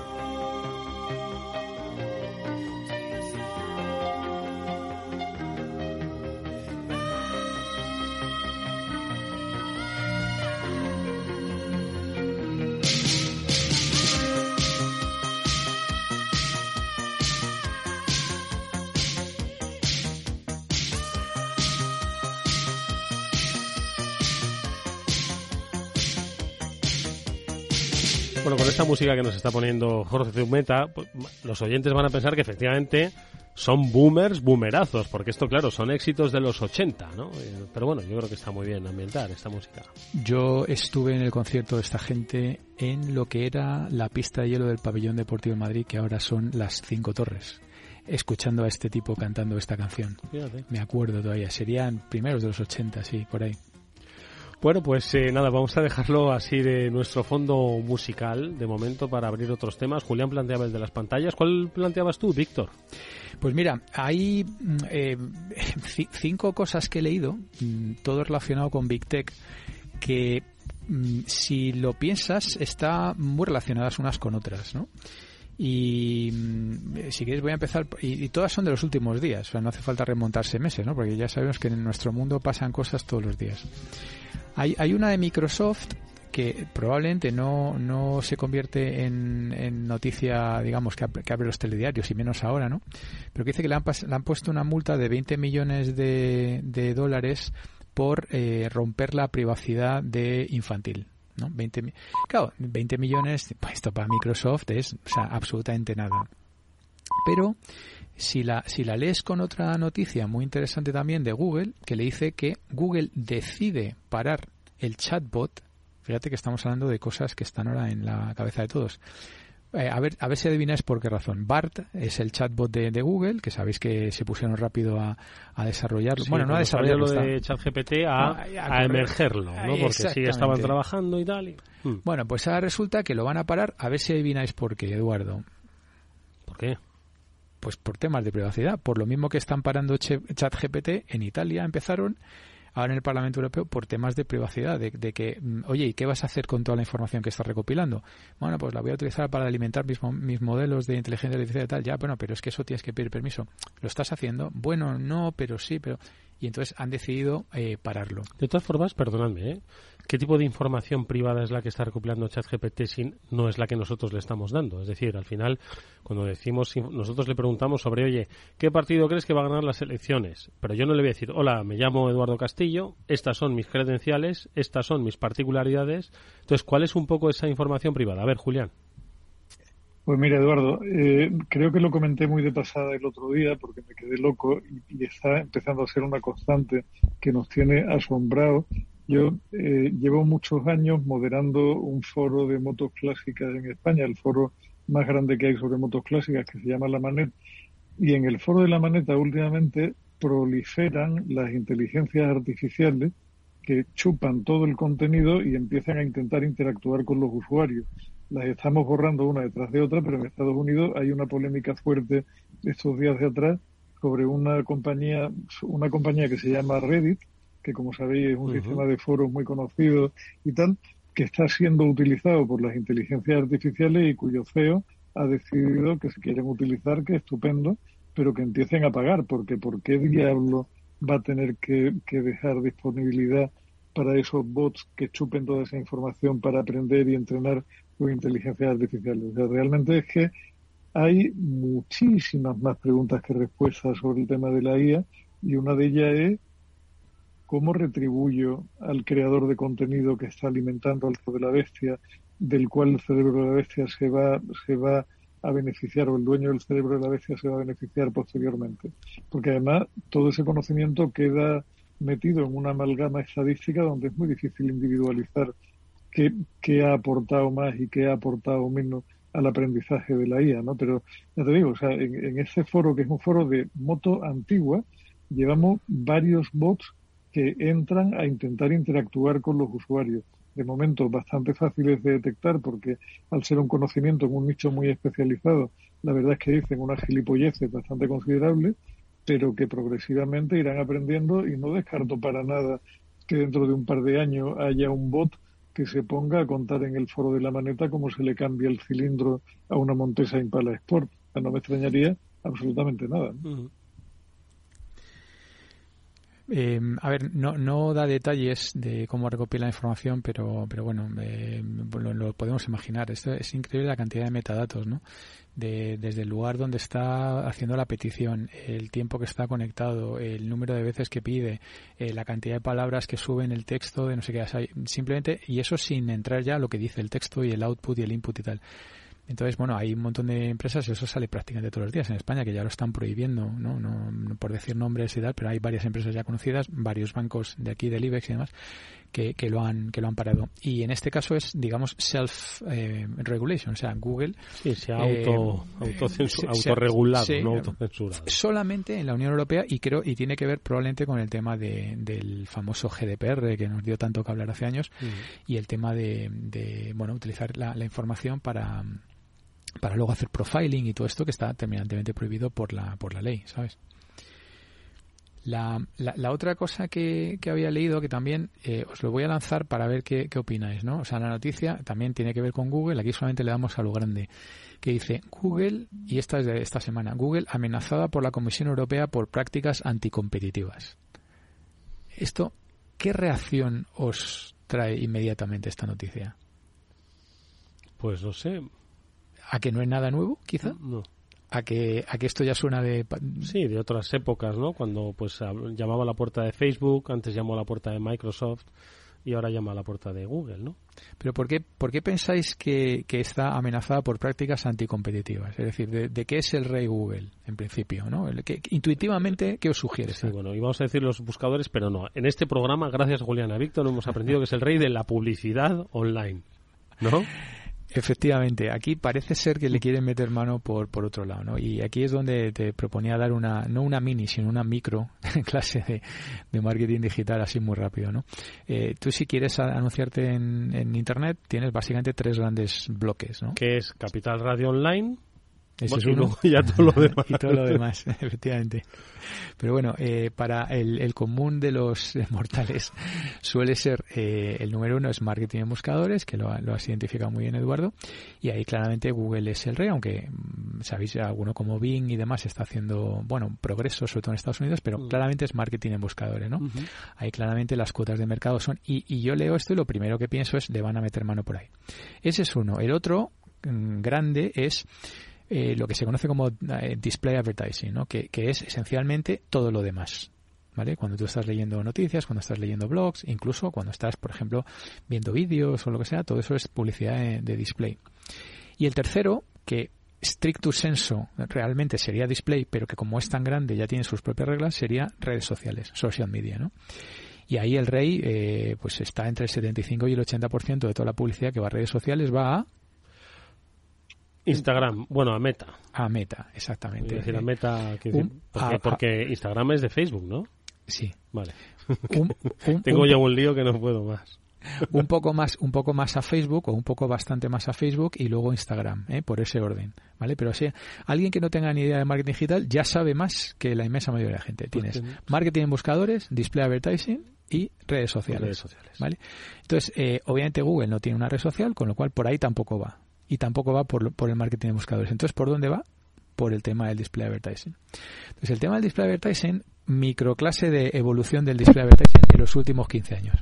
Bueno, con esta música que nos está poniendo Jorge Zumeta, pues, los oyentes van a pensar que efectivamente son boomers, boomerazos, porque esto, claro, son éxitos de los ochenta, ¿no? Pero bueno, yo creo que está muy bien ambientar esta música. Yo estuve en el concierto de esta gente en lo que era la pista de hielo del Pabellón Deportivo de Madrid, que ahora son las Cinco Torres, escuchando a este tipo cantando esta canción. Fíjate. Me acuerdo todavía, serían primeros de los ochenta, sí, por ahí. Bueno, pues eh, nada, vamos a dejarlo así de nuestro fondo musical de momento para abrir otros temas. Julián planteaba el de las pantallas. ¿Cuál planteabas tú, Víctor? Pues mira, hay eh, c- cinco cosas que he leído, todo relacionado con Big Tech, que si lo piensas, están muy relacionadas unas con otras, ¿no? Y si queréis voy a empezar, y, y todas son de los últimos días, o sea, no hace falta remontarse meses, ¿no? Porque ya sabemos que en nuestro mundo pasan cosas todos los días. Hay, hay una de Microsoft que probablemente no, no se convierte en, en noticia, digamos, que, que abre los telediarios, y menos ahora, ¿no? Pero que dice que le han, le han puesto una multa de veinte millones de, de dólares por eh, romper la privacidad de infantil, ¿no? veinte, claro, veinte millones, pues esto para Microsoft es, o sea, absolutamente nada. Pero si la, si la lees con otra noticia muy interesante también de Google, que le dice que Google decide parar el chatbot. Fíjate que estamos hablando de cosas que están ahora en la cabeza de todos. Eh, a ver, a ver si adivináis por qué razón. BART es el chatbot de, de Google, que sabéis que se pusieron rápido a, a desarrollarlo. Sí, bueno, no a desarrollarlo de ChatGPT, a, a, a, a emergerlo, ¿no? Porque sí, estaban trabajando y tal. Y... Hmm. Bueno, pues ahora resulta que lo van a parar. A ver si adivináis por qué, Eduardo. ¿Por qué? Pues por temas de privacidad. Por lo mismo que están parando ChatGPT, en Italia empezaron... Ahora en el Parlamento Europeo, por temas de privacidad, de, de que, oye, ¿y qué vas a hacer con toda la información que estás recopilando? Bueno, pues la voy a utilizar para alimentar mis, mis modelos de inteligencia artificial y tal. Ya, bueno, pero es que eso tienes que pedir permiso. ¿Lo estás haciendo? Bueno, no, pero sí, pero... Y entonces han decidido eh, pararlo. De todas formas, perdonadme, ¿eh? ¿Qué tipo de información privada es la que está recopilando ChatGPT si no es la que nosotros le estamos dando? Es decir, al final, cuando decimos, nosotros le preguntamos sobre, oye, ¿qué partido crees que va a ganar las elecciones? Pero yo no le voy a decir, hola, me llamo Eduardo Castillo, estas son mis credenciales, estas son mis particularidades. Entonces, ¿cuál es un poco esa información privada? A ver, Julián. Pues mira, Eduardo, eh, creo que lo comenté muy de pasada el otro día porque me quedé loco y, y está empezando a ser una constante que nos tiene asombrados. Yo eh, llevo muchos años moderando un foro de motos clásicas en España, el foro más grande que hay sobre motos clásicas, que se llama La Maneta. Y en el foro de La Maneta últimamente proliferan las inteligencias artificiales que chupan todo el contenido y empiezan a intentar interactuar con los usuarios. Las estamos borrando una detrás de otra, pero en Estados Unidos hay una polémica fuerte estos días de atrás sobre una compañía una compañía que se llama Reddit, que como sabéis es un uh-huh. sistema de foros muy conocido y tal, que está siendo utilizado por las inteligencias artificiales y cuyo C E O ha decidido que si quieren utilizar, que estupendo, pero que empiecen a pagar, porque ¿por qué diablo va a tener que, que dejar disponibilidad para esos bots que chupen toda esa información para aprender y entrenar sus inteligencias artificiales? O sea, realmente es que hay muchísimas más preguntas que respuestas sobre el tema de la I A, y una de ellas es ¿cómo retribuyo al creador de contenido que está alimentando al cerebro de la bestia, del cual el cerebro de la bestia se va, se va a beneficiar, o el dueño del cerebro de la bestia se va a beneficiar posteriormente? Porque además todo ese conocimiento queda metido en una amalgama estadística donde es muy difícil individualizar qué, qué ha aportado más y qué ha aportado menos al aprendizaje de la I A, ¿no? Pero ya te digo, o sea, en, en ese foro, que es un foro de moto antigua, llevamos varios bots que entran a intentar interactuar con los usuarios. De momento bastante fáciles de detectar, porque al ser un conocimiento en un nicho muy especializado, la verdad es que dicen unas gilipolleces bastante considerables, pero que progresivamente irán aprendiendo, y no descarto para nada que dentro de un par de años haya un bot que se ponga a contar en el foro de La Maneta cómo se le cambia el cilindro a una Montesa Impala Sport. O sea, no me extrañaría absolutamente nada, ¿no? Uh-huh. Eh, a ver, no, no da detalles de cómo recopila la información, pero, pero bueno, eh, lo, lo podemos imaginar. Esto es increíble, la cantidad de metadatos, ¿no? De, desde el lugar donde está haciendo la petición, el tiempo que está conectado, el número de veces que pide, eh, la cantidad de palabras que sube en el texto, de no sé qué, o sea, simplemente, y eso sin entrar ya a lo que dice el texto y el output y el input y tal. Entonces, bueno, hay un montón de empresas, y eso sale prácticamente todos los días en España, que ya lo están prohibiendo, ¿no? No, no por decir nombres y tal, pero hay varias empresas ya conocidas, varios bancos de aquí, del IBEX y demás, que, que lo han que lo han parado. Y en este caso es, digamos, self-regulation, eh, o sea, Google... Sí, se ha auto, eh, autocensu- eh, autorregulado, se, no autocensurado. Solamente en la Unión Europea, y creo y tiene que ver probablemente con el tema de, del famoso G D P R, que nos dio tanto que hablar hace años, mm. y el tema de, de bueno, utilizar la, la información para... para luego hacer profiling y todo esto, que está terminantemente prohibido por la por la ley, ¿sabes? La, la, la otra cosa que, que había leído, que también eh, os lo voy a lanzar para ver qué, qué opináis, ¿no? O sea, la noticia también tiene que ver con Google, aquí solamente le damos a lo grande, que dice Google, y esta es de esta semana, Google amenazada por la Comisión Europea por prácticas anticompetitivas. Esto, ¿qué reacción os trae inmediatamente esta noticia? Pues no sé. ¿A que no es nada nuevo, quizá? No. A que, a que esto ya suena de... Sí, de otras épocas, ¿no? Cuando pues llamaba a la puerta de Facebook, antes llamó a la puerta de Microsoft y ahora llama a la puerta de Google, ¿no? Pero ¿por qué, por qué pensáis que, que está amenazada por prácticas anticompetitivas? Es decir, ¿de, de qué es el rey Google, en principio, ¿no? Que, que, intuitivamente, ¿qué os sugiere? Sí, bueno, íbamos a decir los buscadores, pero no. En este programa, gracias Julián a Víctor, hemos aprendido que es el rey de la publicidad online, ¿no? Efectivamente, aquí parece ser que le quieren meter mano por por otro lado, ¿no? Y aquí es donde te proponía dar una, no una mini, sino una micro clase de, de marketing digital así muy rápido, ¿no? Eh, tú si quieres anunciarte en, en Internet tienes básicamente tres grandes bloques, ¿no? Que es Capital Radio Online, ese es uno, y ya todo lo demás. Y todo lo demás, efectivamente. Pero bueno, eh, para el, el común de los mortales suele ser eh, el número uno es marketing en buscadores, que lo, lo has identificado muy bien, Eduardo, y ahí claramente Google es el rey, aunque sabéis, alguno como Bing y demás está haciendo, bueno, progreso, sobre todo en Estados Unidos, pero claramente es marketing en buscadores, ¿no? Uh-huh. Ahí claramente las cuotas de mercado son, y, y yo leo esto y lo primero que pienso es, le van a meter mano por ahí. Ese es uno. El otro grande es... Eh, lo que se conoce como eh, display advertising, ¿no? Que, que es esencialmente todo lo demás, ¿vale? Cuando tú estás leyendo noticias, cuando estás leyendo blogs, incluso cuando estás, por ejemplo, viendo vídeos o lo que sea, todo eso es publicidad de, de display. Y el tercero, que stricto sensu realmente sería display, pero que como es tan grande ya tiene sus propias reglas, sería redes sociales, social media, ¿no? Y ahí el rey eh, pues está entre el setenta y cinco y el ochenta por ciento de toda la publicidad que va a redes sociales va a Instagram, bueno, a Meta. A Meta, exactamente. Es decir, a Meta, que decir, un, porque, a, porque Instagram es de Facebook, ¿no? Sí. Vale. Un, un, Tengo un, ya un lío que no puedo más. Un poco más, un poco más a Facebook o un poco bastante más a Facebook y luego Instagram, ¿eh? Por ese orden, ¿vale? Pero o sea, alguien que no tenga ni idea de marketing digital ya sabe más que la inmensa mayoría de la gente. Tienes pues que... marketing en buscadores, display advertising y redes sociales. Redes sociales. ¿Vale? Entonces, eh, obviamente Google no tiene una red social, con lo cual por ahí tampoco va. Y tampoco va por, por el marketing de buscadores. Entonces, ¿por dónde va? Por el tema del display advertising. Entonces, el tema del display advertising, microclase de evolución del display advertising en los últimos quince años.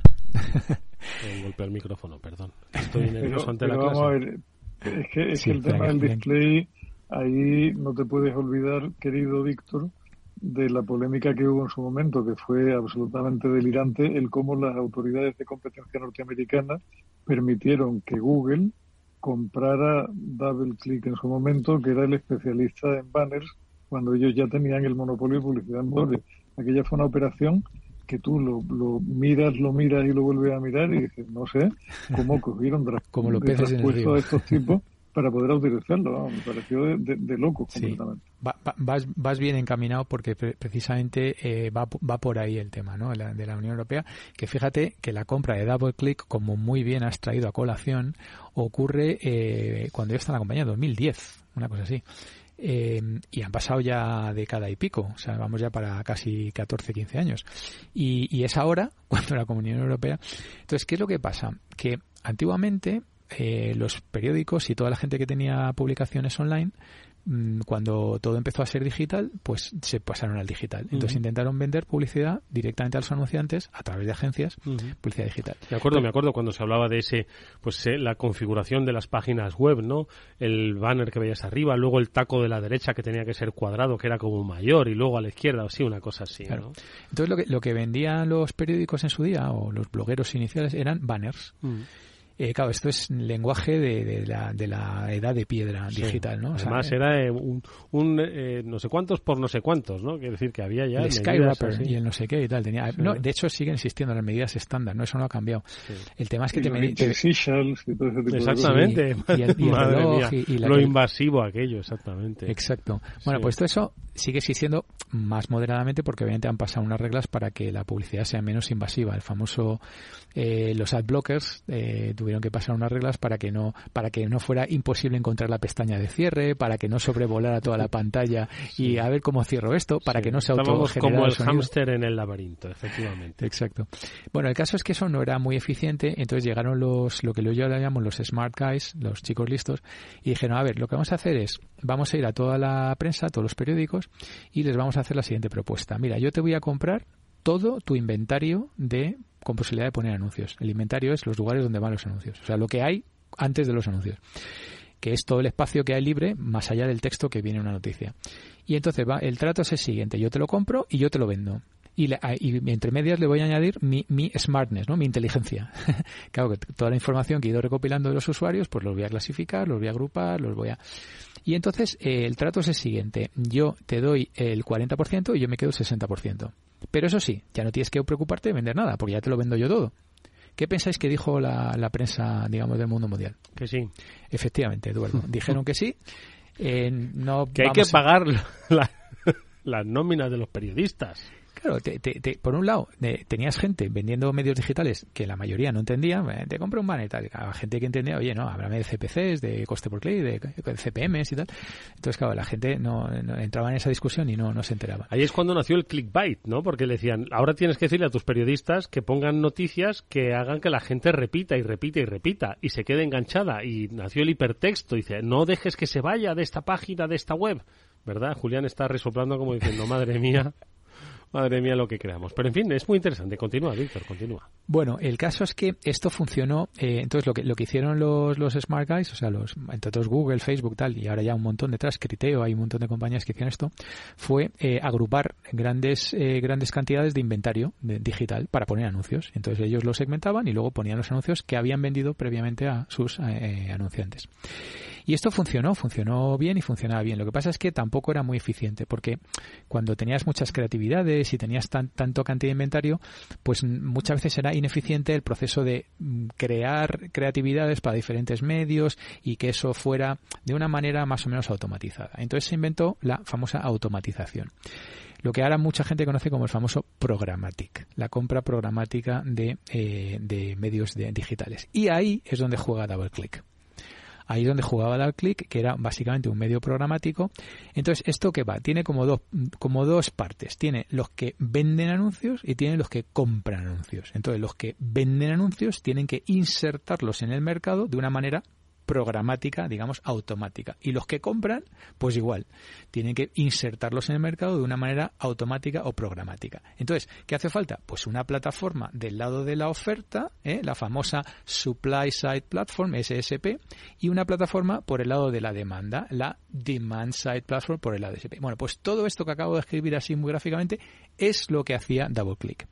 Golpeé el micrófono, perdón. Estoy nervioso ante la clase. Vamos a ver, es que, es sí, que el tema del display, ahí no te puedes olvidar, querido Víctor, de la polémica que hubo en su momento, que fue absolutamente delirante, el cómo las autoridades de competencia norteamericana permitieron que Google comprara DoubleClick en su momento, que era el especialista en banners, cuando ellos ya tenían el monopolio de publicidad en bordes. Aquella fue una operación que tú lo, lo miras, lo miras y lo vuelves a mirar y dices, no sé, cómo cogieron tras, como lo peces en el río a estos tipos para poder utilizarlo, ¿no? Me pareció de, de, de loco completamente. Sí. Va, va, vas, vas bien encaminado porque pre- precisamente eh, va, va por ahí el tema, ¿no? La, de la Unión Europea, que fíjate que la compra de DoubleClick, como muy bien has traído a colación, ocurre eh, cuando ellos están acompañados, dos mil diez, una cosa así. Eh, y han pasado ya década y pico, o sea, vamos ya para casi catorce, quince años. Y, y es ahora cuando la Unión Europea... Entonces, ¿qué es lo que pasa? Que antiguamente... Eh, los periódicos y toda la gente que tenía publicaciones online, mmm, cuando todo empezó a ser digital, pues se pasaron al digital. Entonces uh-huh. intentaron vender publicidad directamente a los anunciantes a través de agencias, uh-huh. publicidad digital. Me acuerdo, Pero, me acuerdo cuando se hablaba de ese, pues eh, la configuración de las páginas web, ¿no? El banner que veías arriba, luego el taco de la derecha que tenía que ser cuadrado, que era como mayor, y luego a la izquierda, o sí, una cosa así, claro. ¿No? Entonces lo que, lo que vendían los periódicos en su día, o los blogueros iniciales, eran banners. Uh-huh. Eh, claro, esto es lenguaje de, de, la, de la edad de piedra digital, sí. ¿no? O Además sea, era eh, un, un eh, no sé cuántos por no sé cuántos, ¿no? Quiere decir que había ya... El Skywrapper y el no sé qué y tal. Tenía, sí. no, de hecho, siguen existiendo las medidas estándar, ¿no? Eso no ha cambiado. Sí. El tema es que y te... Med- te... Y todo ese tipo exactamente. De y, y el, y el Madre reloj, mía, y, y la lo que... invasivo aquello, exactamente. Exacto. Bueno, sí. Pues todo eso sigue existiendo más moderadamente porque obviamente han pasado unas reglas para que la publicidad sea menos invasiva. El famoso... Eh, los adblockers... Eh, tuvieron tuvieron que pasar unas reglas para que no para que no fuera imposible encontrar la pestaña de cierre, para que no sobrevolara toda la pantalla y a ver cómo cierro esto, para sí, que no se autogenerara como el sonido. Hámster en el laberinto, efectivamente. Exacto. Bueno, el caso es que eso no era muy eficiente, entonces llegaron los lo que yo llamamos los smart guys, los chicos listos, y dijeron, a ver, lo que vamos a hacer es, vamos a ir a toda la prensa, a todos los periódicos, y les vamos a hacer la siguiente propuesta. Mira, yo te voy a comprar todo tu inventario de con posibilidad de poner anuncios. El inventario es los lugares donde van los anuncios. O sea, lo que hay antes de los anuncios, que es todo el espacio que hay libre más allá del texto que viene en una noticia. Y entonces va, el trato es el siguiente. Yo te lo compro y yo te lo vendo. Y, la, y entre medias le voy a añadir mi, mi smartness, ¿no? Mi inteligencia. Claro que toda la información que he ido recopilando de los usuarios, pues los voy a clasificar, los voy a agrupar, los voy a... Y entonces eh, el trato es el siguiente. Yo te doy el cuarenta por ciento y yo me quedo el sesenta por ciento. Pero eso sí, ya no tienes que preocuparte de vender nada, porque ya te lo vendo yo todo. ¿Qué pensáis que dijo la, la prensa, digamos, del mundo mundial? Que sí. Efectivamente, Eduardo. Dijeron que sí. Eh, no que hay que pagar a... la, las nóminas de los periodistas. Claro, te, te, te, por un lado, eh, tenías gente vendiendo medios digitales que la mayoría no entendía, eh, te compro un banner y tal. Había gente que entendía, oye, no, háblame de C P Cs, de coste por clic, de, de C P Ms y tal. Entonces, claro, la gente no, no entraba en esa discusión y no, no se enteraba. Ahí es cuando nació el clickbait, ¿no? Porque le decían, ahora tienes que decirle a tus periodistas que pongan noticias que hagan que la gente repita y repita y repita y se quede enganchada. Y nació el hipertexto, y dice, no dejes que se vaya de esta página, de esta web. ¿Verdad? Julián está resoplando como diciendo, madre mía. Madre mía lo que creamos. Pero, en fin, es muy interesante. Continúa, Víctor, continúa. Bueno, el caso es que esto funcionó. Eh, entonces, lo que lo que hicieron los los smart guys, o sea, los entre otros Google, Facebook, tal, y ahora ya un montón detrás, Criteo, hay un montón de compañías que hicieron esto, fue eh, agrupar grandes eh, grandes cantidades de inventario de, digital para poner anuncios. Entonces, ellos lo segmentaban y luego ponían los anuncios que habían vendido previamente a sus eh, anunciantes. Y esto funcionó, funcionó bien y funcionaba bien. Lo que pasa es que tampoco era muy eficiente, porque cuando tenías muchas creatividades y tenías tan, tanto cantidad de inventario, pues muchas veces era ineficiente el proceso de crear creatividades para diferentes medios y que eso fuera de una manera más o menos automatizada. Entonces se inventó la famosa automatización. Lo que ahora mucha gente conoce como el famoso programmatic, la compra programática de, eh, de medios de, digitales. Y ahí es donde juega DoubleClick. Ahí es donde jugaba DoubleClick, que era básicamente un medio programático. Entonces, ¿esto qué va? Tiene como dos, como dos partes. Tiene los que venden anuncios y tiene los que compran anuncios. Entonces, los que venden anuncios tienen que insertarlos en el mercado de una manera programática, digamos, automática. Y los que compran, pues igual, tienen que insertarlos en el mercado de una manera automática o programática. Entonces, ¿qué hace falta? Pues una plataforma del lado de la oferta, ¿eh? La famosa Supply Side Platform, S S P, y una plataforma por el lado de la demanda, la Demand Side Platform por el lado de S S P. Bueno, pues todo esto que acabo de escribir así muy gráficamente es lo que hacía DoubleClick.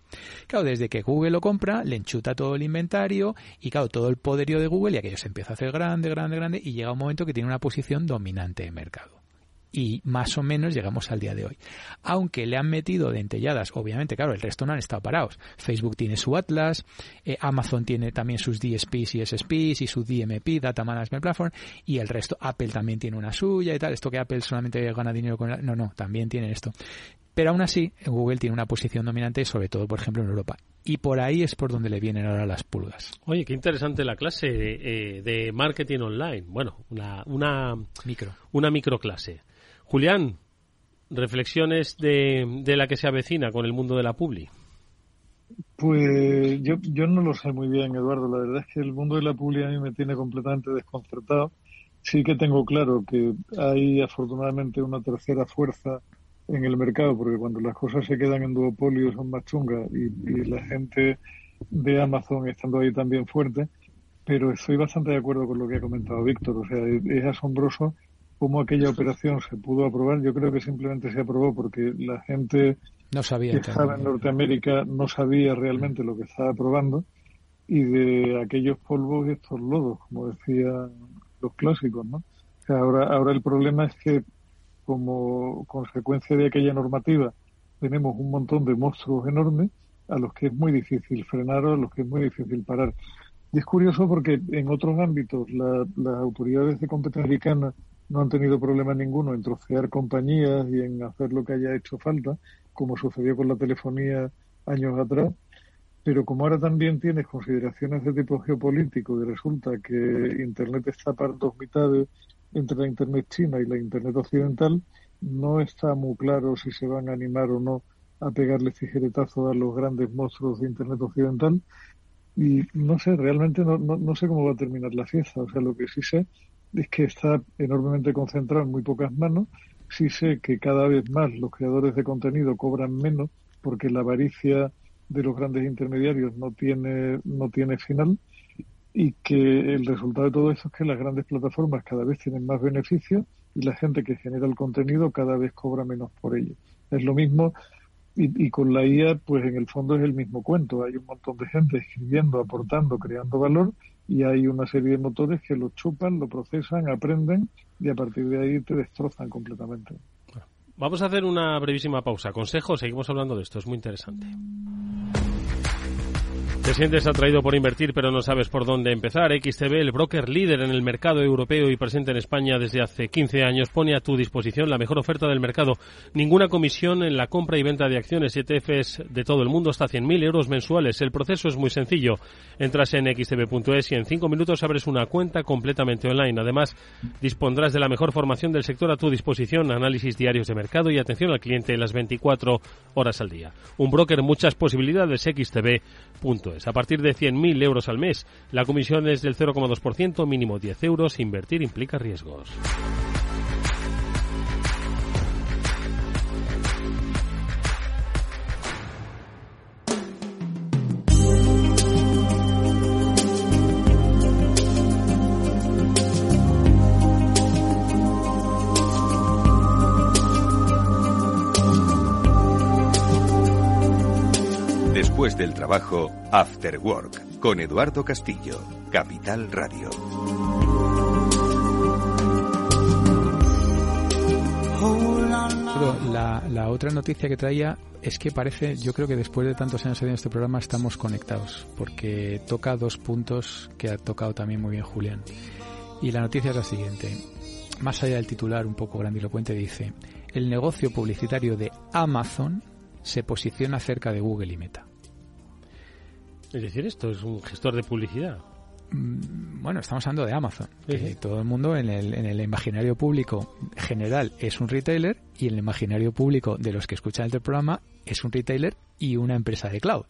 Claro, desde que Google lo compra, le enchuta todo el inventario y, claro, todo el poderío de Google, y aquello se empieza a hacer grande, grande, grande, y llega un momento que tiene una posición dominante de mercado. Y más o menos llegamos al día de hoy. Aunque le han metido dentelladas, obviamente, claro, el resto no han estado parados. Facebook tiene su Atlas, eh, Amazon tiene también sus D S Ps y S S Ps y su D M P, Data Management Platform, y el resto, Apple también tiene una suya y tal. Esto que Apple solamente gana dinero con la... No, no, también tienen esto. Pero aún así, Google tiene una posición dominante, sobre todo, por ejemplo, en Europa. Y por ahí es por donde le vienen ahora las pulgas. Oye, qué interesante la clase de, de marketing online. Bueno, una, una micro una microclase. Julián, reflexiones de, de la que se avecina con el mundo de la publi. Pues yo, yo no lo sé muy bien, Eduardo. La verdad es que el mundo de la publi a mí me tiene completamente desconcertado. Sí que tengo claro que hay, afortunadamente, una tercera fuerza en el mercado, porque cuando las cosas se quedan en duopolio son más chungas, y, y la gente de Amazon estando ahí también fuerte, pero estoy bastante de acuerdo con lo que ha comentado Víctor. O sea, es, es asombroso cómo aquella operación se pudo aprobar. Yo creo que simplemente se aprobó porque la gente no sabía, que estaba en Norteamérica no sabía realmente lo que estaba aprobando, y de aquellos polvos y estos lodos, como decían los clásicos, ¿no? O sea, ahora, ahora el problema es que, como consecuencia de aquella normativa, tenemos un montón de monstruos enormes a los que es muy difícil frenar o a los que es muy difícil parar. Y es curioso porque en otros ámbitos la, las autoridades de competencia americana no han tenido problema ninguno en trocear compañías y en hacer lo que haya hecho falta, como sucedió con la telefonía años atrás. Pero como ahora también tienes consideraciones de tipo geopolítico y resulta que Internet está para dos mitades entre la Internet china y la Internet occidental, no está muy claro si se van a animar o no a pegarles tijeretazos a los grandes monstruos de Internet occidental. Y no sé, realmente no, no, no sé cómo va a terminar la fiesta. O sea, lo que sí sé es que está enormemente concentrado en muy pocas manos. Sí sé que cada vez más los creadores de contenido cobran menos porque la avaricia de los grandes intermediarios no tiene no tiene final, y que el resultado de todo eso es que las grandes plataformas cada vez tienen más beneficios y la gente que genera el contenido cada vez cobra menos por ello. Es lo mismo, y, y con la I A, pues en el fondo es el mismo cuento. Hay un montón de gente escribiendo, aportando, creando valor, y hay una serie de motores que lo chupan, lo procesan, aprenden, y a partir de ahí te destrozan completamente. Vamos a hacer una brevísima pausa. Consejos, seguimos hablando de esto, es muy interesante. Te sientes atraído por invertir, pero no sabes por dónde empezar. X T B, el broker líder en el mercado europeo y presente en España desde hace quince años, pone a tu disposición la mejor oferta del mercado. Ninguna comisión en la compra y venta de acciones y E T Fs de todo el mundo, hasta cien mil euros mensuales. El proceso es muy sencillo. Entras en x t b punto es y en cinco minutos abres una cuenta completamente online. Además, dispondrás de la mejor formación del sector a tu disposición, análisis diarios de mercado y atención al cliente las veinticuatro horas al día. Un broker, muchas posibilidades, x t b punto es. A partir de cien mil euros al mes, la comisión es del cero coma dos por ciento, mínimo diez euros. Invertir implica riesgos. Después del trabajo, After Work, con Eduardo Castillo, Capital Radio. La, la otra noticia que traía es que parece, yo creo que después de tantos años en este programa estamos conectados, porque toca dos puntos que ha tocado también muy bien Julián. Y la noticia es la siguiente. Más allá del titular un poco grandilocuente, dice: el negocio publicitario de Amazon se posiciona cerca de Google y Meta. Es decir, esto es un gestor de publicidad. Bueno, estamos hablando de Amazon. Sí, que sí. Todo el mundo en el, en el imaginario público general es un retailer, y en el imaginario público de los que escuchan este programa es un retailer y una empresa de cloud.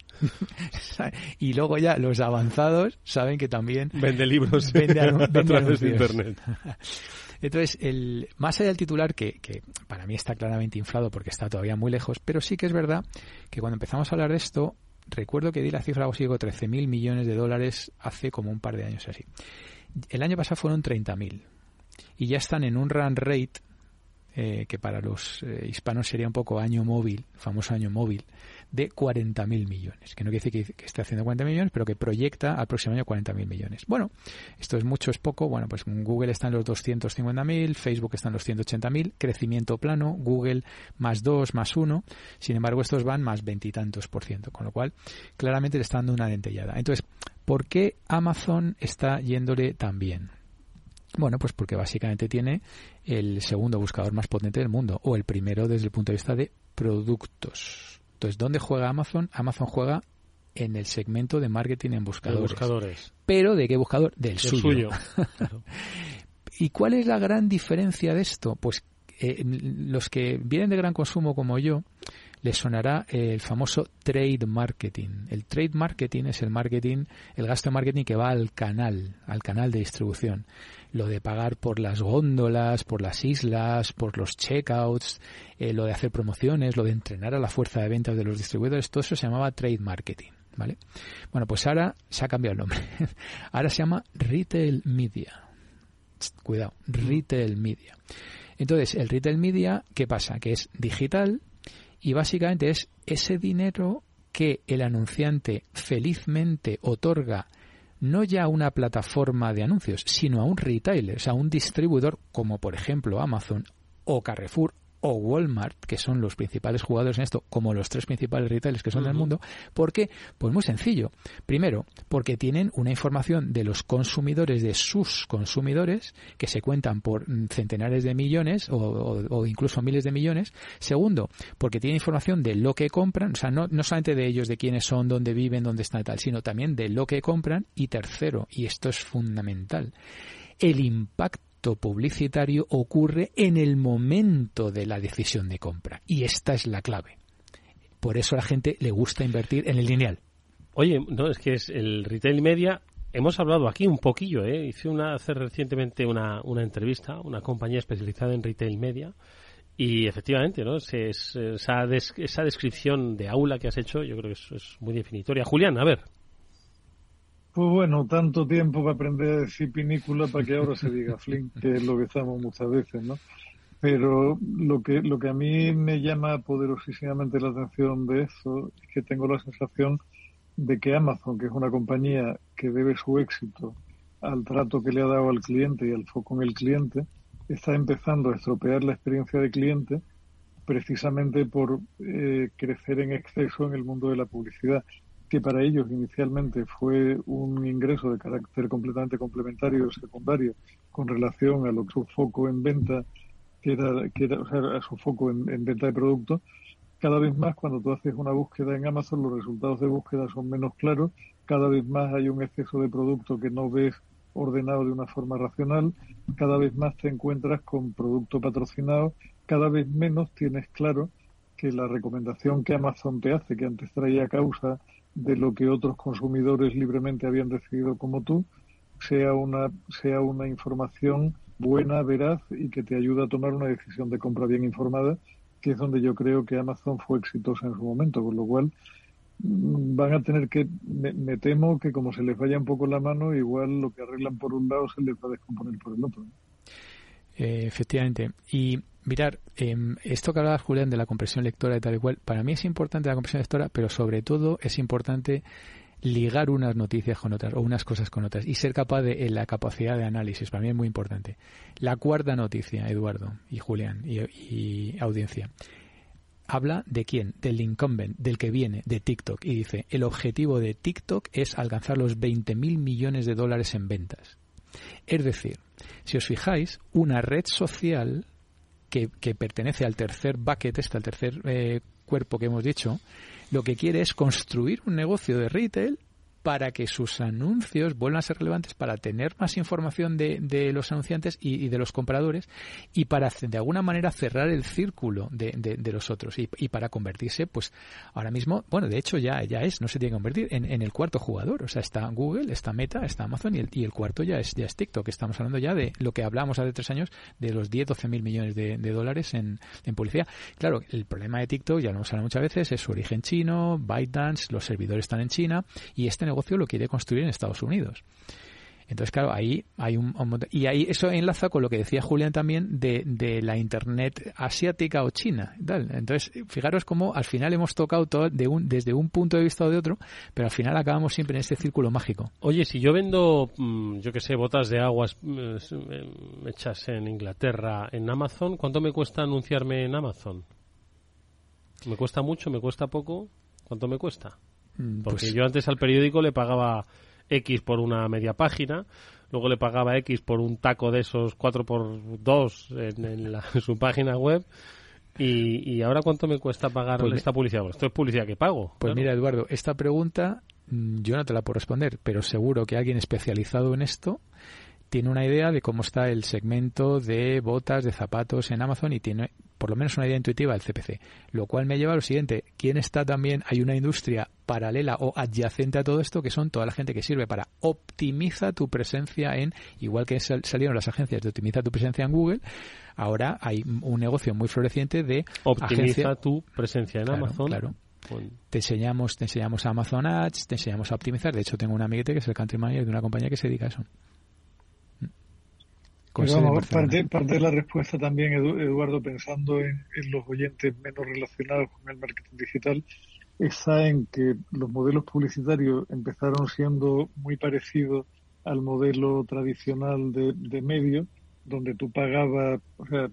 Y luego ya los avanzados saben que también vende libros vende a, vende a través de Internet. Entonces, el, más allá del titular, que, que para mí está claramente inflado porque está todavía muy lejos, pero sí que es verdad que cuando empezamos a hablar de esto, recuerdo que di la cifra, algo así, trece mil millones de dólares hace como un par de años así. El año pasado fueron treinta mil. Y ya están en un run rate, eh, que para los eh, hispanos sería un poco año móvil, famoso año móvil, de cuarenta mil millones. Que no quiere decir que, que esté haciendo cuarenta millones, pero que proyecta al próximo año cuarenta mil millones. Bueno, esto es mucho, es poco. Bueno, pues Google está en los doscientos cincuenta mil, Facebook está en los ciento ochenta mil, crecimiento plano, Google más dos, más uno. Sin embargo, estos van más veintitantos por ciento, con lo cual claramente le está dando una dentellada. Entonces, ¿por qué Amazon está yéndole tan bien? Bueno, pues porque básicamente tiene el segundo buscador más potente del mundo, o el primero desde el punto de vista de productos. Entonces, ¿dónde juega Amazon? Amazon juega en el segmento de marketing en buscadores. buscadores. ¿Pero de qué buscador? Del, Del suyo. suyo. Claro. ¿Y cuál es la gran diferencia de esto? Pues eh, los que vienen de gran consumo como yo, les sonará el famoso trade marketing. El trade marketing es el marketing, el gasto de marketing que va al canal, al canal de distribución. Lo de pagar por las góndolas, por las islas, por los checkouts, eh, lo de hacer promociones, lo de entrenar a la fuerza de ventas de los distribuidores, todo eso se llamaba trade marketing, ¿vale? Bueno, pues ahora se ha cambiado el nombre. Ahora se llama retail media. Cuidado, retail media. Entonces, el retail media, ¿qué pasa? Que es digital y básicamente es ese dinero que el anunciante felizmente otorga no ya a una plataforma de anuncios, sino a un retailer, o sea, a un distribuidor como por ejemplo Amazon o Carrefour o Walmart, que son los principales jugadores en esto, como los tres principales retailers que son del mundo. ¿Por qué? Pues muy sencillo. Primero, porque tienen una información de los consumidores, de sus consumidores, que se cuentan por centenares de millones o, o, o incluso miles de millones. Segundo, porque tienen información de lo que compran, o sea, no, no solamente de ellos, de quiénes son, dónde viven, dónde están y tal, sino también de lo que compran. Y tercero, y esto es fundamental, el impacto publicitario ocurre en el momento de la decisión de compra. Y esta es la clave. Por eso a la gente le gusta invertir en el lineal. Oye, no, es que es el retail media. Hemos hablado aquí un poquillo, ¿eh? Hice una, hace recientemente una, una entrevista a una compañía especializada en retail media y efectivamente, ¿no? Se, se, esa, des, esa descripción de aula que has hecho yo creo que es, es muy definitoria. Julián, a ver. Pues bueno, tanto tiempo para aprender a decir pinícula para que ahora se diga flint, que es lo que estamos muchas veces, ¿no? Pero lo que lo que a mí me llama poderosísimamente la atención de eso es que tengo la sensación de que Amazon, que es una compañía que debe su éxito al trato que le ha dado al cliente y al foco en el cliente, está empezando a estropear la experiencia de cliente precisamente por eh, crecer en exceso en el mundo de la publicidad, que para ellos inicialmente fue un ingreso de carácter completamente complementario o secundario con relación a lo que su foco en venta, que era, que era o sea, a su foco en, en venta de productos. Cada vez más, cuando tú haces una búsqueda en Amazon, los resultados de búsqueda son menos claros, cada vez más hay un exceso de producto que no ves ordenado de una forma racional, cada vez más te encuentras con producto patrocinado, cada vez menos tienes claro que la recomendación que Amazon te hace, que antes traía causa de lo que otros consumidores libremente habían decidido como tú, sea una sea una información buena, veraz y que te ayuda a tomar una decisión de compra bien informada, que es donde yo creo que Amazon fue exitosa en su momento, con lo cual van a tener que, me, me temo que como se les vaya un poco la mano, igual lo que arreglan por un lado se les va a descomponer por el otro. Eh, efectivamente. Y mirar, eh, esto que hablabas, Julián, de la comprensión lectora y tal y cual, para mí es importante la comprensión lectora, pero sobre todo es importante ligar unas noticias con otras o unas cosas con otras y ser capaz de eh, la capacidad de análisis. Para mí es muy importante. La cuarta noticia, Eduardo y Julián y, y audiencia, habla ¿de quién? Del incumbent, del que viene, de TikTok, y dice: el objetivo de TikTok es alcanzar los veinte mil millones de dólares en ventas. Es decir, si os fijáis, una red social Que, que pertenece al tercer bucket, este, al tercer eh, cuerpo que hemos dicho, lo que quiere es construir un negocio de retail para que sus anuncios vuelvan a ser relevantes, para tener más información de, de los anunciantes y, y de los compradores, y para de alguna manera cerrar el círculo de, de, de los otros y, y para convertirse, pues ahora mismo, bueno, de hecho ya, ya es, no se tiene que convertir en, en el cuarto jugador. O sea, está Google, está Meta, está Amazon y el, y el cuarto ya es, ya es TikTok. Estamos hablando ya de lo que hablábamos hace tres años de los diez, doce mil millones de, de dólares en, en publicidad. Claro, el problema de TikTok, ya lo hemos hablado muchas veces, es su origen chino, ByteDance, los servidores están en China y este negocio lo quiere construir en Estados Unidos. Entonces, claro, ahí hay un, un montón. Y ahí eso enlaza con lo que decía Julián también de, de la internet asiática o china. Tal. Entonces, fijaros cómo al final hemos tocado todo de un, desde un punto de vista o de otro, pero al final acabamos siempre en este círculo mágico. Oye, si yo vendo, yo qué sé, botas de aguas hechas en Inglaterra en Amazon, ¿cuánto me cuesta anunciarme en Amazon? ¿Me cuesta mucho? ¿Me cuesta poco? ¿Cuánto me cuesta? Porque pues, yo antes al periódico le pagaba X por una media página, luego le pagaba X por un taco de esos cuatro por dos en, en, la, en su página web. Y, ¿Y ahora cuánto me cuesta pagar pues, esta publicidad? Bueno, esto es publicidad que pago. Pues claro. Mira, Eduardo, esta pregunta yo no te la puedo responder, pero seguro que alguien especializado en esto tiene una idea de cómo está el segmento de botas, de zapatos en Amazon y tiene por lo menos una idea intuitiva del C P C. Lo cual me lleva a lo siguiente. ¿Quién está también? Hay una industria paralela o adyacente a todo esto que son toda la gente que sirve para optimiza tu presencia en, igual que sal, salieron las agencias de optimiza tu presencia en Google, ahora hay un negocio muy floreciente de optimiza agencia, tu presencia en claro, Amazon. Claro. Te enseñamos, te enseñamos a Amazon Ads, te enseñamos a optimizar. De hecho, tengo un amiguete que es el country manager de una compañía que se dedica a eso. Vamos, parte, parte de la respuesta también, Eduardo, pensando en, en los oyentes menos relacionados con el marketing digital, está en que los modelos publicitarios empezaron siendo muy parecidos al modelo tradicional de, de medio, donde tú pagabas, o sea,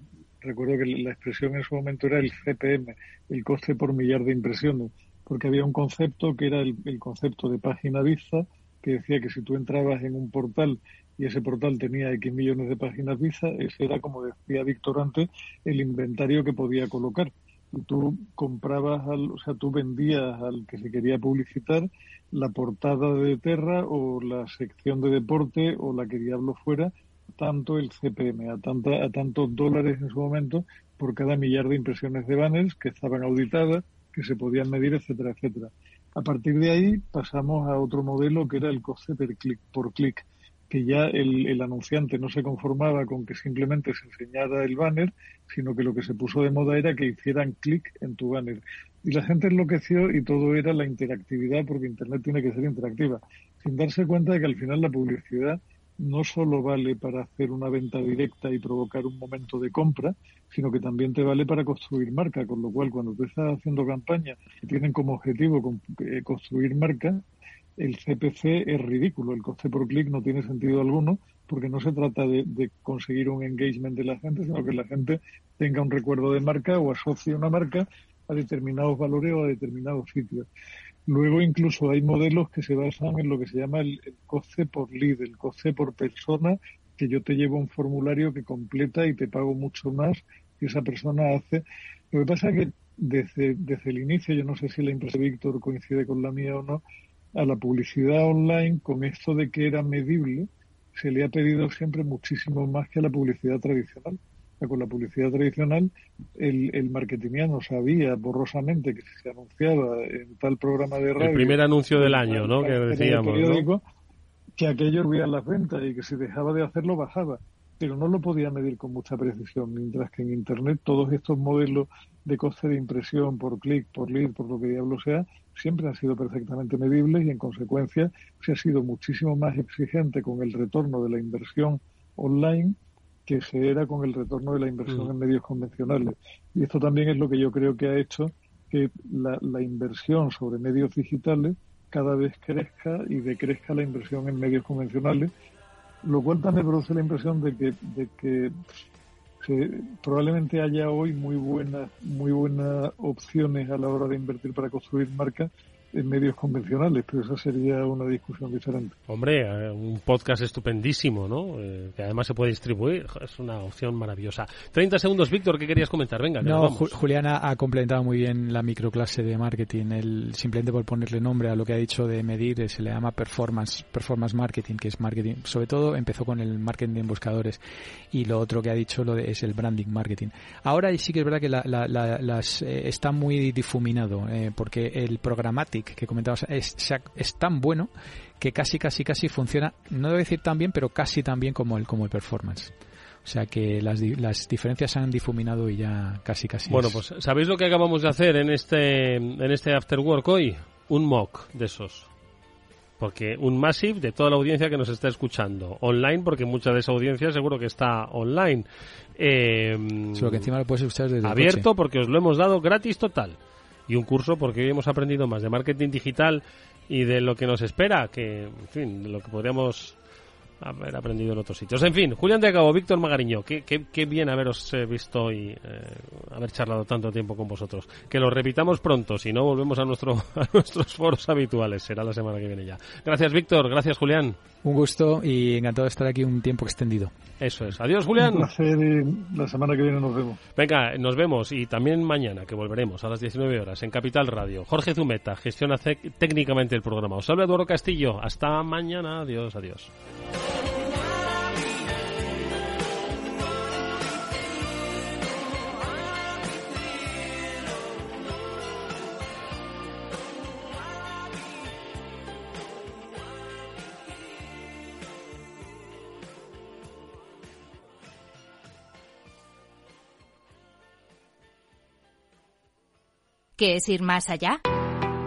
recuerdo que la expresión en su momento era el C P M, el coste por millar de impresiones, porque había un concepto que era el, el concepto de página vista, que decía que si tú entrabas en un portal y ese portal tenía X millones de páginas vista, ese era, como decía Víctor antes, el inventario que podía colocar. Y tú comprabas, al, o sea, tú vendías al que se quería publicitar la portada de Terra o la sección de deporte o la que diablo fuera, tanto el C P M, a, tanta, a tantos dólares en su momento por cada millar de impresiones de banners que estaban auditadas, que se podían medir, etcétera, etcétera. A partir de ahí pasamos a otro modelo que era el coste per clic, por clic, que ya el, el anunciante no se conformaba con que simplemente se enseñara el banner, sino que lo que se puso de moda era que hicieran clic en tu banner. Y la gente enloqueció y todo era la interactividad, porque Internet tiene que ser interactiva, sin darse cuenta de que al final la publicidad no solo vale para hacer una venta directa y provocar un momento de compra, sino que también te vale para construir marca, con lo cual cuando tú estás haciendo campañas que tienen como objetivo construir marca, el C P C es ridículo, el coste por clic no tiene sentido alguno, porque no se trata de, de conseguir un engagement de la gente, sino que la gente tenga un recuerdo de marca o asocie una marca a determinados valores o a determinados sitios. Luego incluso hay modelos que se basan en lo que se llama el, el coste por lead, el coste por persona, que yo te llevo un formulario que completa y te pago mucho más que esa persona hace. Lo que pasa es que desde, desde el inicio, yo no sé si la impresión de Víctor coincide con la mía o no, a la publicidad online, con esto de que era medible, se le ha pedido siempre muchísimo más que a la publicidad tradicional. O sea, con la publicidad tradicional, el, el marketingiano sabía borrosamente que si se anunciaba en tal programa de radio... El primer anuncio del año, ¿no?, que decíamos, ¿no?, que aquello subía las ventas y que si dejaba de hacerlo, bajaba. Pero no lo podía medir con mucha precisión, mientras que en Internet todos estos modelos de coste de impresión, por clic, por lead, por lo que diablo sea, siempre han sido perfectamente medibles y, en consecuencia, se ha sido muchísimo más exigente con el retorno de la inversión online que se era con el retorno de la inversión mm. en medios convencionales. Y esto también es lo que yo creo que ha hecho que la, la inversión sobre medios digitales cada vez crezca y decrezca la inversión en medios convencionales, lo cual también produce la impresión de que, de que se, probablemente haya hoy muy buenas muy buenas opciones a la hora de invertir para construir marcas en medios convencionales, pero esa sería una discusión diferente. Hombre, un podcast estupendísimo, ¿no? Eh, que además se puede distribuir, es una opción maravillosa. treinta segundos, Víctor, ¿qué querías comentar? Venga, que no, nos vamos. Juliana ha complementado muy bien la microclase de marketing. El, simplemente por ponerle nombre a lo que ha dicho de medir, se le llama performance, performance marketing, que es marketing. Sobre todo empezó con el marketing en buscadores, y lo otro que ha dicho lo de, es el branding marketing. Ahora sí que es verdad que la, la, la, las, eh, está muy difuminado, eh, porque el programático que comentabas es, es tan bueno que casi casi casi funciona, no debo decir tan bien, pero casi tan bien como el como el performance. O sea que las, las diferencias se han difuminado y ya casi casi. Bueno, es... pues ¿sabéis lo que acabamos de hacer en este en este after work hoy? Un mock de esos. Porque un massive de toda la audiencia que nos está escuchando online, porque mucha de esa audiencia seguro que está online. Eh, Solo que encima lo puedes escuchar desde abierto el coche, porque os lo hemos dado gratis total. Y un curso, porque hoy hemos aprendido más de marketing digital y de lo que nos espera, que, en fin, de lo que podríamos haber aprendido en otros sitios. En fin, Julián de Cabo, Víctor Magariño, qué, qué, qué bien haberos visto y eh, haber charlado tanto tiempo con vosotros. Que lo repitamos pronto, si no volvemos a, nuestro, a nuestros foros habituales, será la semana que viene ya. Gracias, Víctor, gracias, Julián. Un gusto y encantado de estar aquí un tiempo extendido. Eso es. Adiós, Julián. Un placer. La semana que viene nos vemos. Venga, nos vemos, y también mañana, que volveremos a las diecinueve horas en Capital Radio. Jorge Zumeta gestiona técnicamente el programa. Os habla Eduardo Castillo. Hasta mañana. Adiós, adiós. ¿Qué es ir más allá?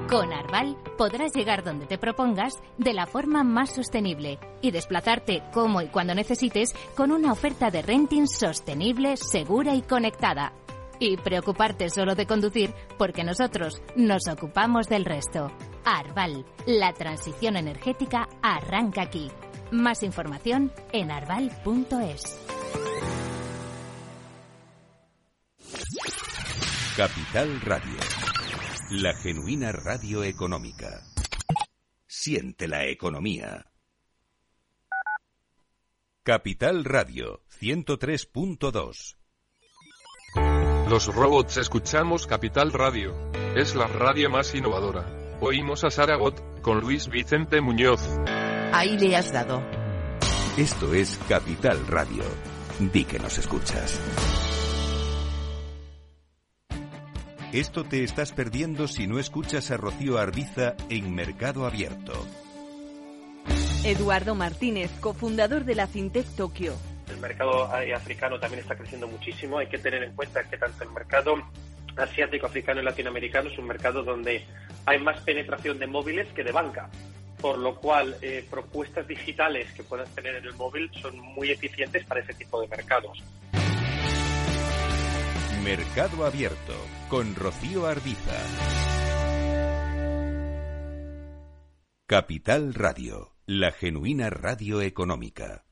Con Arval podrás llegar donde te propongas de la forma más sostenible y desplazarte como y cuando necesites con una oferta de renting sostenible, segura y conectada. Y preocuparte solo de conducir, porque nosotros nos ocupamos del resto. Arval, la transición energética arranca aquí. Más información en arval punto es. Capital Radio, la genuina radio económica. Siente la economía. Capital Radio, ciento tres punto dos. Los robots escuchamos Capital Radio. Es la radio más innovadora. Oímos a Saragot, con Luis Vicente Muñoz. Ahí le has dado. Esto es Capital Radio. Di que nos escuchas. Esto te estás perdiendo si no escuchas a Rocío Arbiza en Mercado Abierto. Eduardo Martínez, cofundador de la FinTech Tokio. El mercado africano también está creciendo muchísimo. Hay que tener en cuenta que tanto el mercado asiático, africano y latinoamericano es un mercado donde hay más penetración de móviles que de banca. Por lo cual, eh, propuestas digitales que puedas tener en el móvil son muy eficientes para ese tipo de mercados. Mercado Abierto, con Rocío Arbiza. Capital Radio, la genuina radio económica.